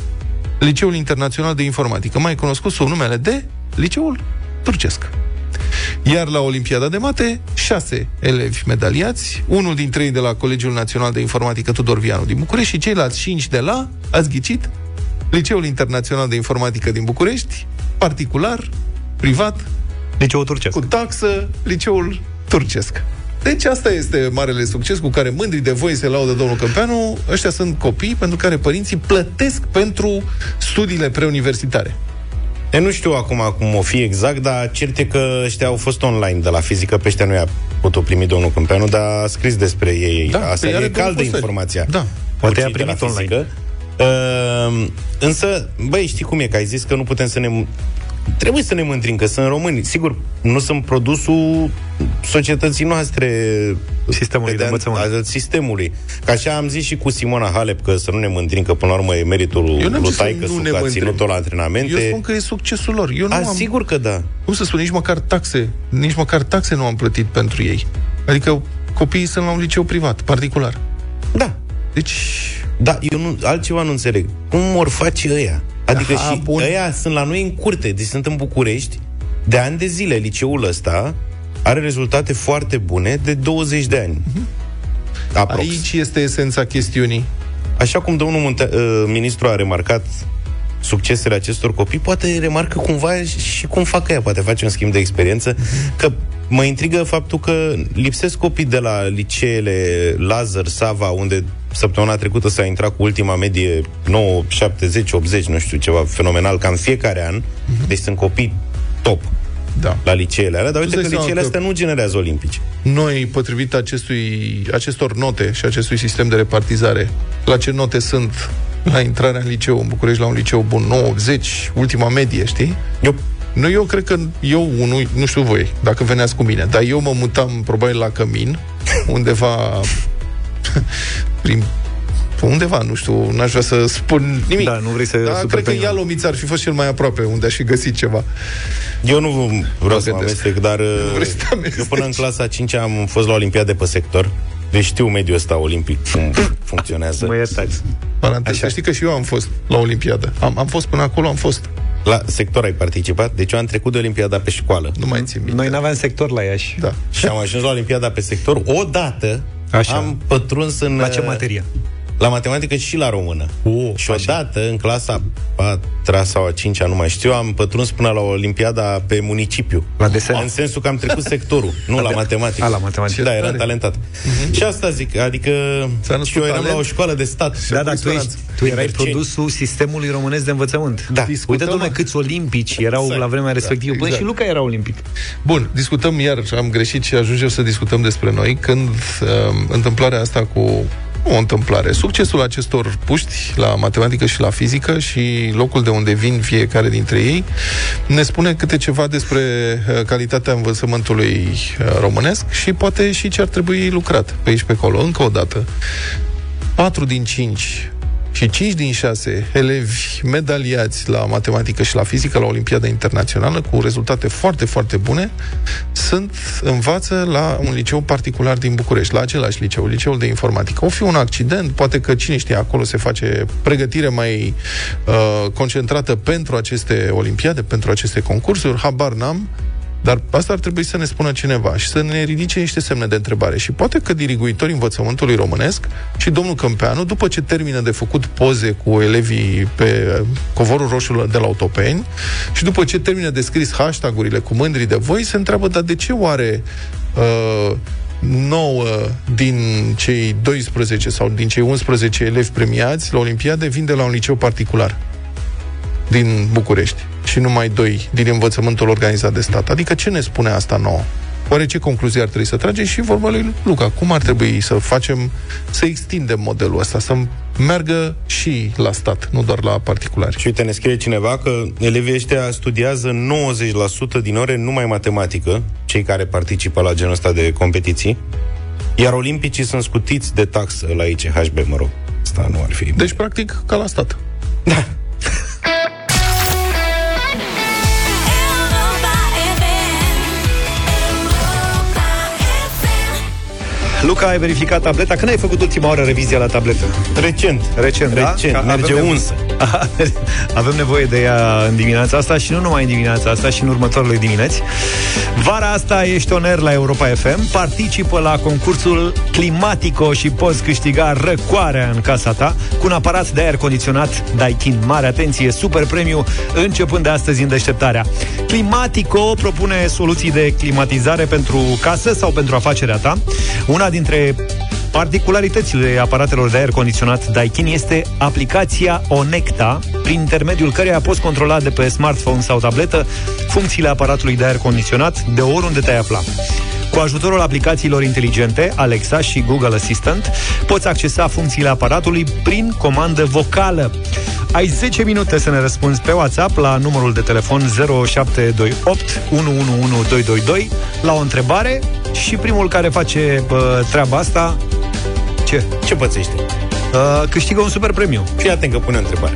Liceul Internațional de Informatică, mai cunoscut sub numele de Liceul Turcesc. Iar la Olimpiada de Mate, 6 elevi medaliați, unul din 3 de la Colegiul Național de Informatică Tudor Vianu din București și ceilalți 5 de la, ați ghicit, Liceul Internațional de Informatică din București, particular, privat, Liceul Turcesc, cu taxă, Liceul Turcesc. Deci asta este marele succes cu care mândri de voi se laudă domnul Câmpeanu. Ăștia sunt copii pentru care părinții plătesc pentru studiile preuniversitare. Eu nu știu acum cum o fi exact, dar cert e că ăștia au fost online de la fizică, pe ăștia nu i-a putut primi domnul Câmpeanu, dar a scris despre ei. Da, asta e caldă informația. Da, poate i-a primit online. Însă, băi, știi cum e, că ai zis că nu putem să ne... Trebuie să ne mândrim că sunt români. Sigur, nu sunt produsul societății noastre, sistemului de învățământ, al sistemului. Că așa am zis și cu Simona Halep, că să nu ne mândrim, că până la urmă e meritul lui taică, că a ținut-o la antrenamente. Eu spun că e succesul lor. Eu nu am... Sigur că da. Cum să spun, nici măcar taxe nu am plătit pentru ei. Adică copiii sunt la un liceu privat, particular. Da. Deci... Da, eu nu, altceva nu înțeleg. Cum or face ăia? Adică și ăia sunt la noi în curte, deci sunt în București, de ani de zile liceul ăsta are rezultate foarte bune de 20 de ani. Aprox. Aici este esența chestiunii. Așa cum domnul ministru a remarcat succesele acestor copii, poate remarcă cumva și cum fac ea, poate face un schimb de experiență, că mă intrigă faptul că lipsesc copii de la liceele Lazar, Sava, unde săptămâna trecută s-a intrat cu ultima medie 9, 70, 80, nu știu, ceva fenomenal, cam fiecare an. Deci sunt copii top, da, la liceele alea, dar uite că liceele astea nu generează olimpici. Noi, potrivit acestor note și acestui sistem de repartizare, la ce note sunt la intrarea în liceu în București, la un liceu bun, 9, 80, ultima medie, știi? Nu, eu cred că nu știu voi, dacă veneați cu mine, dar eu mă mutam probabil la Cămin, undeva nu știu, n-aș vrea să spun nimic. Da, nu vrei să, dar cred că Ialomița ar fi fost cel mai aproape unde aș fi găsit ceva. Eu nu vreau să mă amestec, dar eu până în clasa 5 am fost la Olimpiade pe sector. Deci știu mediul ăsta olimpic cum funcționează. Mă iertați. Așa, știi că și eu am fost la Olimpiadă. Am fost până acolo, am fost. La sector ai participat? Deci eu am trecut de Olimpiada pe școală. Nu mai țin minte. Noi n-aveam sector la Iași. Da. Și am ajuns la Olimpiada pe sector. Odată așa. Am pătruns în... La ce materie? La matematică și la română. Și odată, așa, în clasa 4 sau a 5-a, nu mai știu, am pătruns până la Olimpiada pe municipiu. La desen? În sensul că am trecut sectorul, nu la matematică. La matematică. Da, eram talentat. Și asta zic, adică și eu eram talent la o școală de stat. Da, dar tu erai produsul sistemului românesc de învățământ. Da. Uite, dom'le, câți olimpici erau la vremea respectivă. Exact. Băi, și Luca era olimpic. Bun, discutăm iar, am greșit și ajungem să discutăm despre noi, când întâmplarea asta cu... O întâmplare. Succesul acestor puști la matematică și la fizică și locul de unde vin fiecare dintre ei ne spune câte ceva despre calitatea învățământului românesc și poate și ce ar trebui lucrat pe aici pe acolo. Încă o dată, 4 din 5 și 5 din 6 elevi medaliați la matematică și la fizică la Olimpiada Internațională cu rezultate foarte, foarte bune învață la un liceu particular din București, la același liceu, liceul de informatică. O fi un accident, poate că cine știe, acolo se face pregătire mai concentrată pentru aceste olimpiade, pentru aceste concursuri, habar n-am. Dar asta ar trebui să ne spună cineva și să ne ridice niște semne de întrebare. Și poate că diriguitorii învățământului românesc și domnul Câmpeanu, după ce termină de făcut poze cu elevii pe covorul roșu de la Otopeni și după ce termină de scris hashtag-urile cu mândri de voi, se întreabă, dar de ce oare 9 din cei 12 sau din cei 11 elevi premiați la Olimpiade vin de la un liceu particular din București și numai 2 din învățământul organizat de stat? Adică ce ne spune asta nouă? Oare ce concluzie ar trebui să tragem? Și vorba lui Luca, cum ar trebui să facem, să extindem modelul ăsta, să meargă și la stat, nu doar la particulari? Și uite, ne scrie cineva că elevii ăștia studiază 90% din ore numai matematică, cei care participă la genul ăsta de competiții, iar olimpicii sunt scutiți de taxă la ICHB, mă rog, asta nu ar fi... Deci, practic, ca la stat. Da. Luca, ai verificat tableta? Când ai făcut ultima oară revizia la tabletă? Recent, da? Merge unsă. Avem nevoie de ea în dimineața asta și nu numai în dimineața asta, și în următoarele dimineți. Vara asta ești on air la Europa FM, participă la concursul Climatico și poți câștiga răcoarea în casa ta cu un aparat de aer condiționat Daikin. Mare atenție, super premiu începând de astăzi în deșteptarea. Climatico propune soluții de climatizare pentru casă sau pentru afacerea ta. Una dintre particularitățile aparatelor de aer condiționat Daikin este aplicația Onecta, prin intermediul căreia poți controla de pe smartphone sau tabletă funcțiile aparatului de aer condiționat de oriunde te-ai afla. Cu ajutorul aplicațiilor inteligente, Alexa și Google Assistant, poți accesa funcțiile aparatului prin comandă vocală. Ai 10 minute să ne răspunzi pe WhatsApp la numărul de telefon 0728 111222 la o întrebare și primul care face treaba asta... Ce pățește? Câștigă un super premiu. Fii atent că pune o întrebare.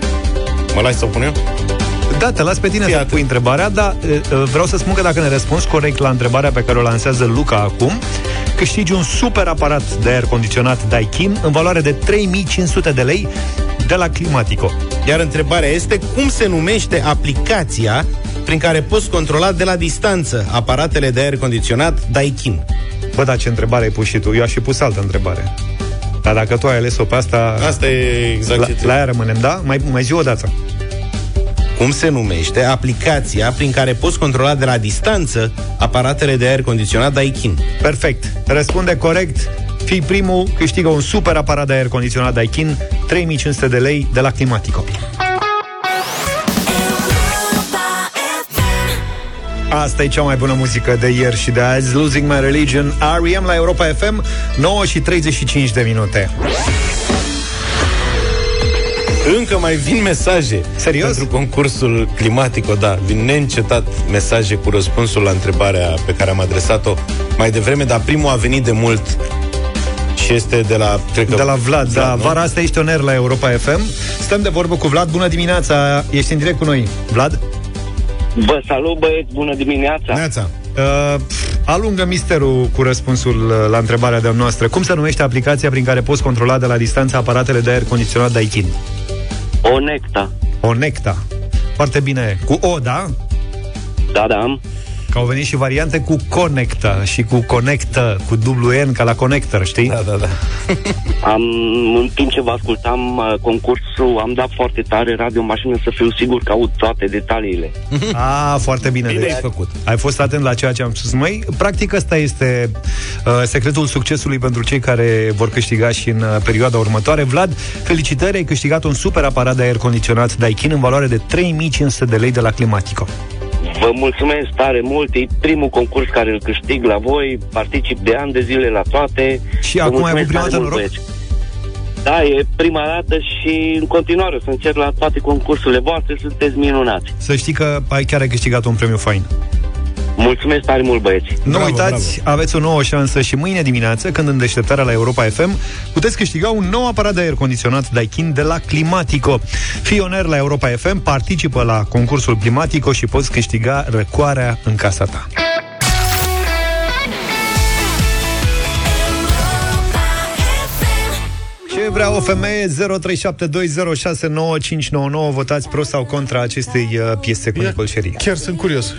Mă lași să o pun eu? Da, te las pe tine să pui întrebarea, dar vreau să spun că dacă ne răspunzi corect la întrebarea pe care o lansează Luca acum, câștigi un super aparat de aer condiționat Daikin în valoare de 3500 de lei de la Climatico. Iar întrebarea este: cum se numește aplicația prin care poți controla de la distanță aparatele de aer condiționat Daikin? Bă, dar ce întrebare ai pus și tu? Eu aș fi pus altă întrebare. Dar dacă tu ai ales-o pe asta... Asta e exact ce trebuie. La aia rămânem, da? Mai zi o dată. Cum se numește aplicația prin care poți controla de la distanță aparatele de aer condiționat Daikin? Perfect. Răspunde corect. Fii primul, câștigă un super aparat de aer condiționat Daikin, 3500 de lei de la Climatico. Asta e cea mai bună muzică de ieri și de azi. Losing My Religion, R.E.M. la Europa FM, 9:35. Încă mai vin mesaje. Serios? Pentru concursul Climatico, da. Vin neîncetat mesaje cu răspunsul la întrebarea pe care am adresat-o mai devreme, dar primul a venit de mult și este de la... de la Vlad, da. Nu? Vara asta ești on air la Europa FM. Stăm de vorbă cu Vlad. Bună dimineața, ești în direct cu noi. Vlad? Vă salut, băieți, bună dimineața! Neața! Alungă misterul cu răspunsul la întrebarea de-a noastră. Cum se numește aplicația prin care poți controla de la distanță aparatele de aer condiționat Daikin? Onecta. Onecta. Foarte bine. Cu O, da? Da, da. Că au venit și variante cu Conecta și cu Conectă, cu WN, ca la Connector, știi? Da, da, da. În timp ce vă ascultam concursul, am dat foarte tare radio în mașină să fiu sigur că aud toate detaliile. A, foarte bine, bine ai făcut. Ai fost atent la ceea ce am spus. Măi, practic ăsta este secretul succesului pentru cei care vor câștiga și în perioada următoare. Vlad, felicitări, ai câștigat un super aparat de aer condiționat Daikin în valoare de 3.500 de lei de la Climatico. Vă mulțumesc tare mult, e primul concurs care îl câștig la voi, particip de ani de zile la toate. Și vă acum ai avut prima dată noroc? Da, e prima dată și în continuare o să încerc la toate concursurile voastre, sunteți minunați. Să știi că ai chiar câștigat un premiu fain. Mulțumesc tare mult, băieți. Nu bravo, uitați, bravo. Aveți o nouă șansă și mâine dimineață, când în deșteptarea la Europa FM puteți câștiga un nou aparat de aer condiționat Daikin de la Climatico. Fioner la Europa FM, participă la concursul Climatico și poți câștiga răcoarea în casa ta. 0372069599. Votați pro sau contra acestei piese cu Nicol Șerii. Chiar sunt curios.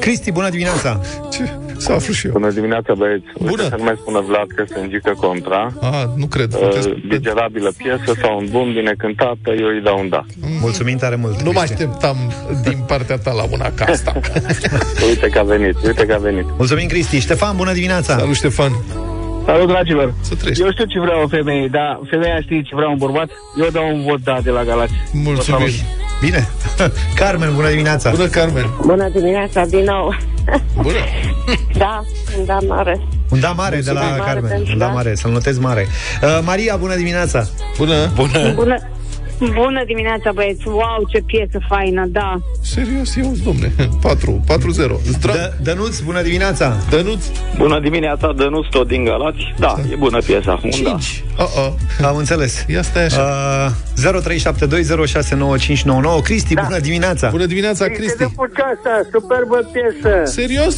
Cristi, bună dimineața. Ce? Să aflu și eu. Bună dimineața, băieți. Bună. Să nu mai spună Vlad că se îngică contra. A, nu cred. Digerabilă piesă sau un bun bine cântată, eu îi dau un da. Mulțumim tare mult. Nu mă așteptam din partea ta la una ca asta. Uite că a venit, uite că a venit. Mulțumim, Cristi. Ștefan, bună dimineața. Salut, Ștefan. Salut, dragilor! Eu știu ce vreau o femeie, dar femeia știe ce vrea un bărbat. Eu dau un vot da de la Galați. Mulțumim! Bine! Carmen, bună dimineața! Bună, Carmen! Bună dimineața, din nou! Bună! Da, un da mare! Un da mare de la mare Carmen, un da mare, să-l notez mare. Maria, bună dimineața! Bună! Bună! Bună. Bună dimineața, băieți! Wow, ce piesă faină, da! Serios, eu domne! 4-0. Dănuț, bună dimineața! Dănuț! Bună dimineața, Dănuț, tot din Galați. Da, asta e bună piesa. 5! Da. Am înțeles. Ia stai așa. 0372069599. Cristi, da. Bună dimineața! Bună dimineața, Cristi! De Pucioasa, superbă piesă! Serios?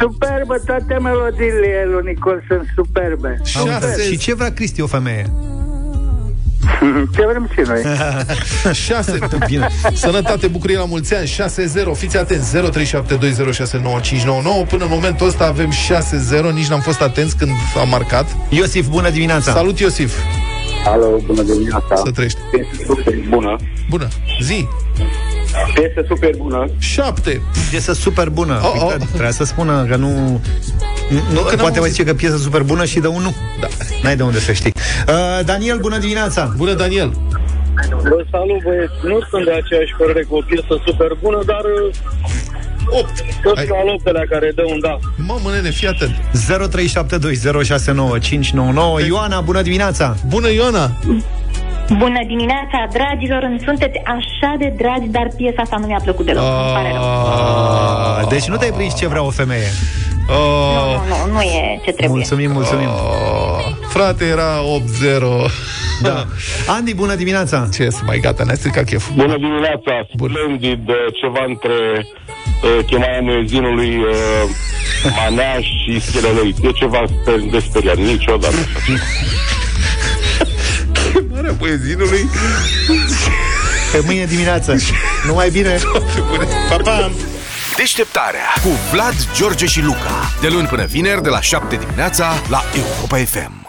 Superbă, toate melodiile lui Nicol sunt superbe. Și ce vrea Cristi, o femeie? Ce vrem și noi. 6, bine. Sănătate, bucurie, la mulți ani. 6-0, fiți atenți. 0372069599. Până în momentul ăsta avem 6-0. Nici n-am fost atenți când am marcat. Iosif, bună dimineața. Salut, Iosif. Alo, bună dimineața. Să trăiești. Piesă super bună. Bună, zi. Piesă super bună. 7. Piesă super bună. Trebuia să spună că nu... Nu, că poate mai zice că piesă super bună și dă un nu. Da. N-ai de unde să știi. Daniel, bună dimineața. Bună, Daniel. Vă salut, băieți. Nu sunt de aceeași părere cu o piesă super bună, dar 8. Tot ai... al 8-lea care dă un da. Mamă, nene, fii atent. 0372069599. Ioana, bună dimineața. Bună, Ioana. Bună dimineața, dragilor, îmi sunteți așa de dragi, dar piesa asta nu mi-a plăcut deloc, îmi pare rău. Deci nu te-ai prins ce vrea o femeie. Nu e ce trebuie. Mulțumim, mulțumim. Frate, era 8-0. Da. Andy, bună dimineața. Ce să mai gata, ne-a stricat chef. Bună dimineața, splendid, ceva între Chemarea Muezinului, Manea și Schelelei. E ceva de speriat, niciodată. Chemarea Muezinului. Pe mâine dimineață. Numai bine. Pa, pa. Deșteptarea cu Vlad, George și Luca. De luni până vineri, de la 7 dimineața, la Europa FM.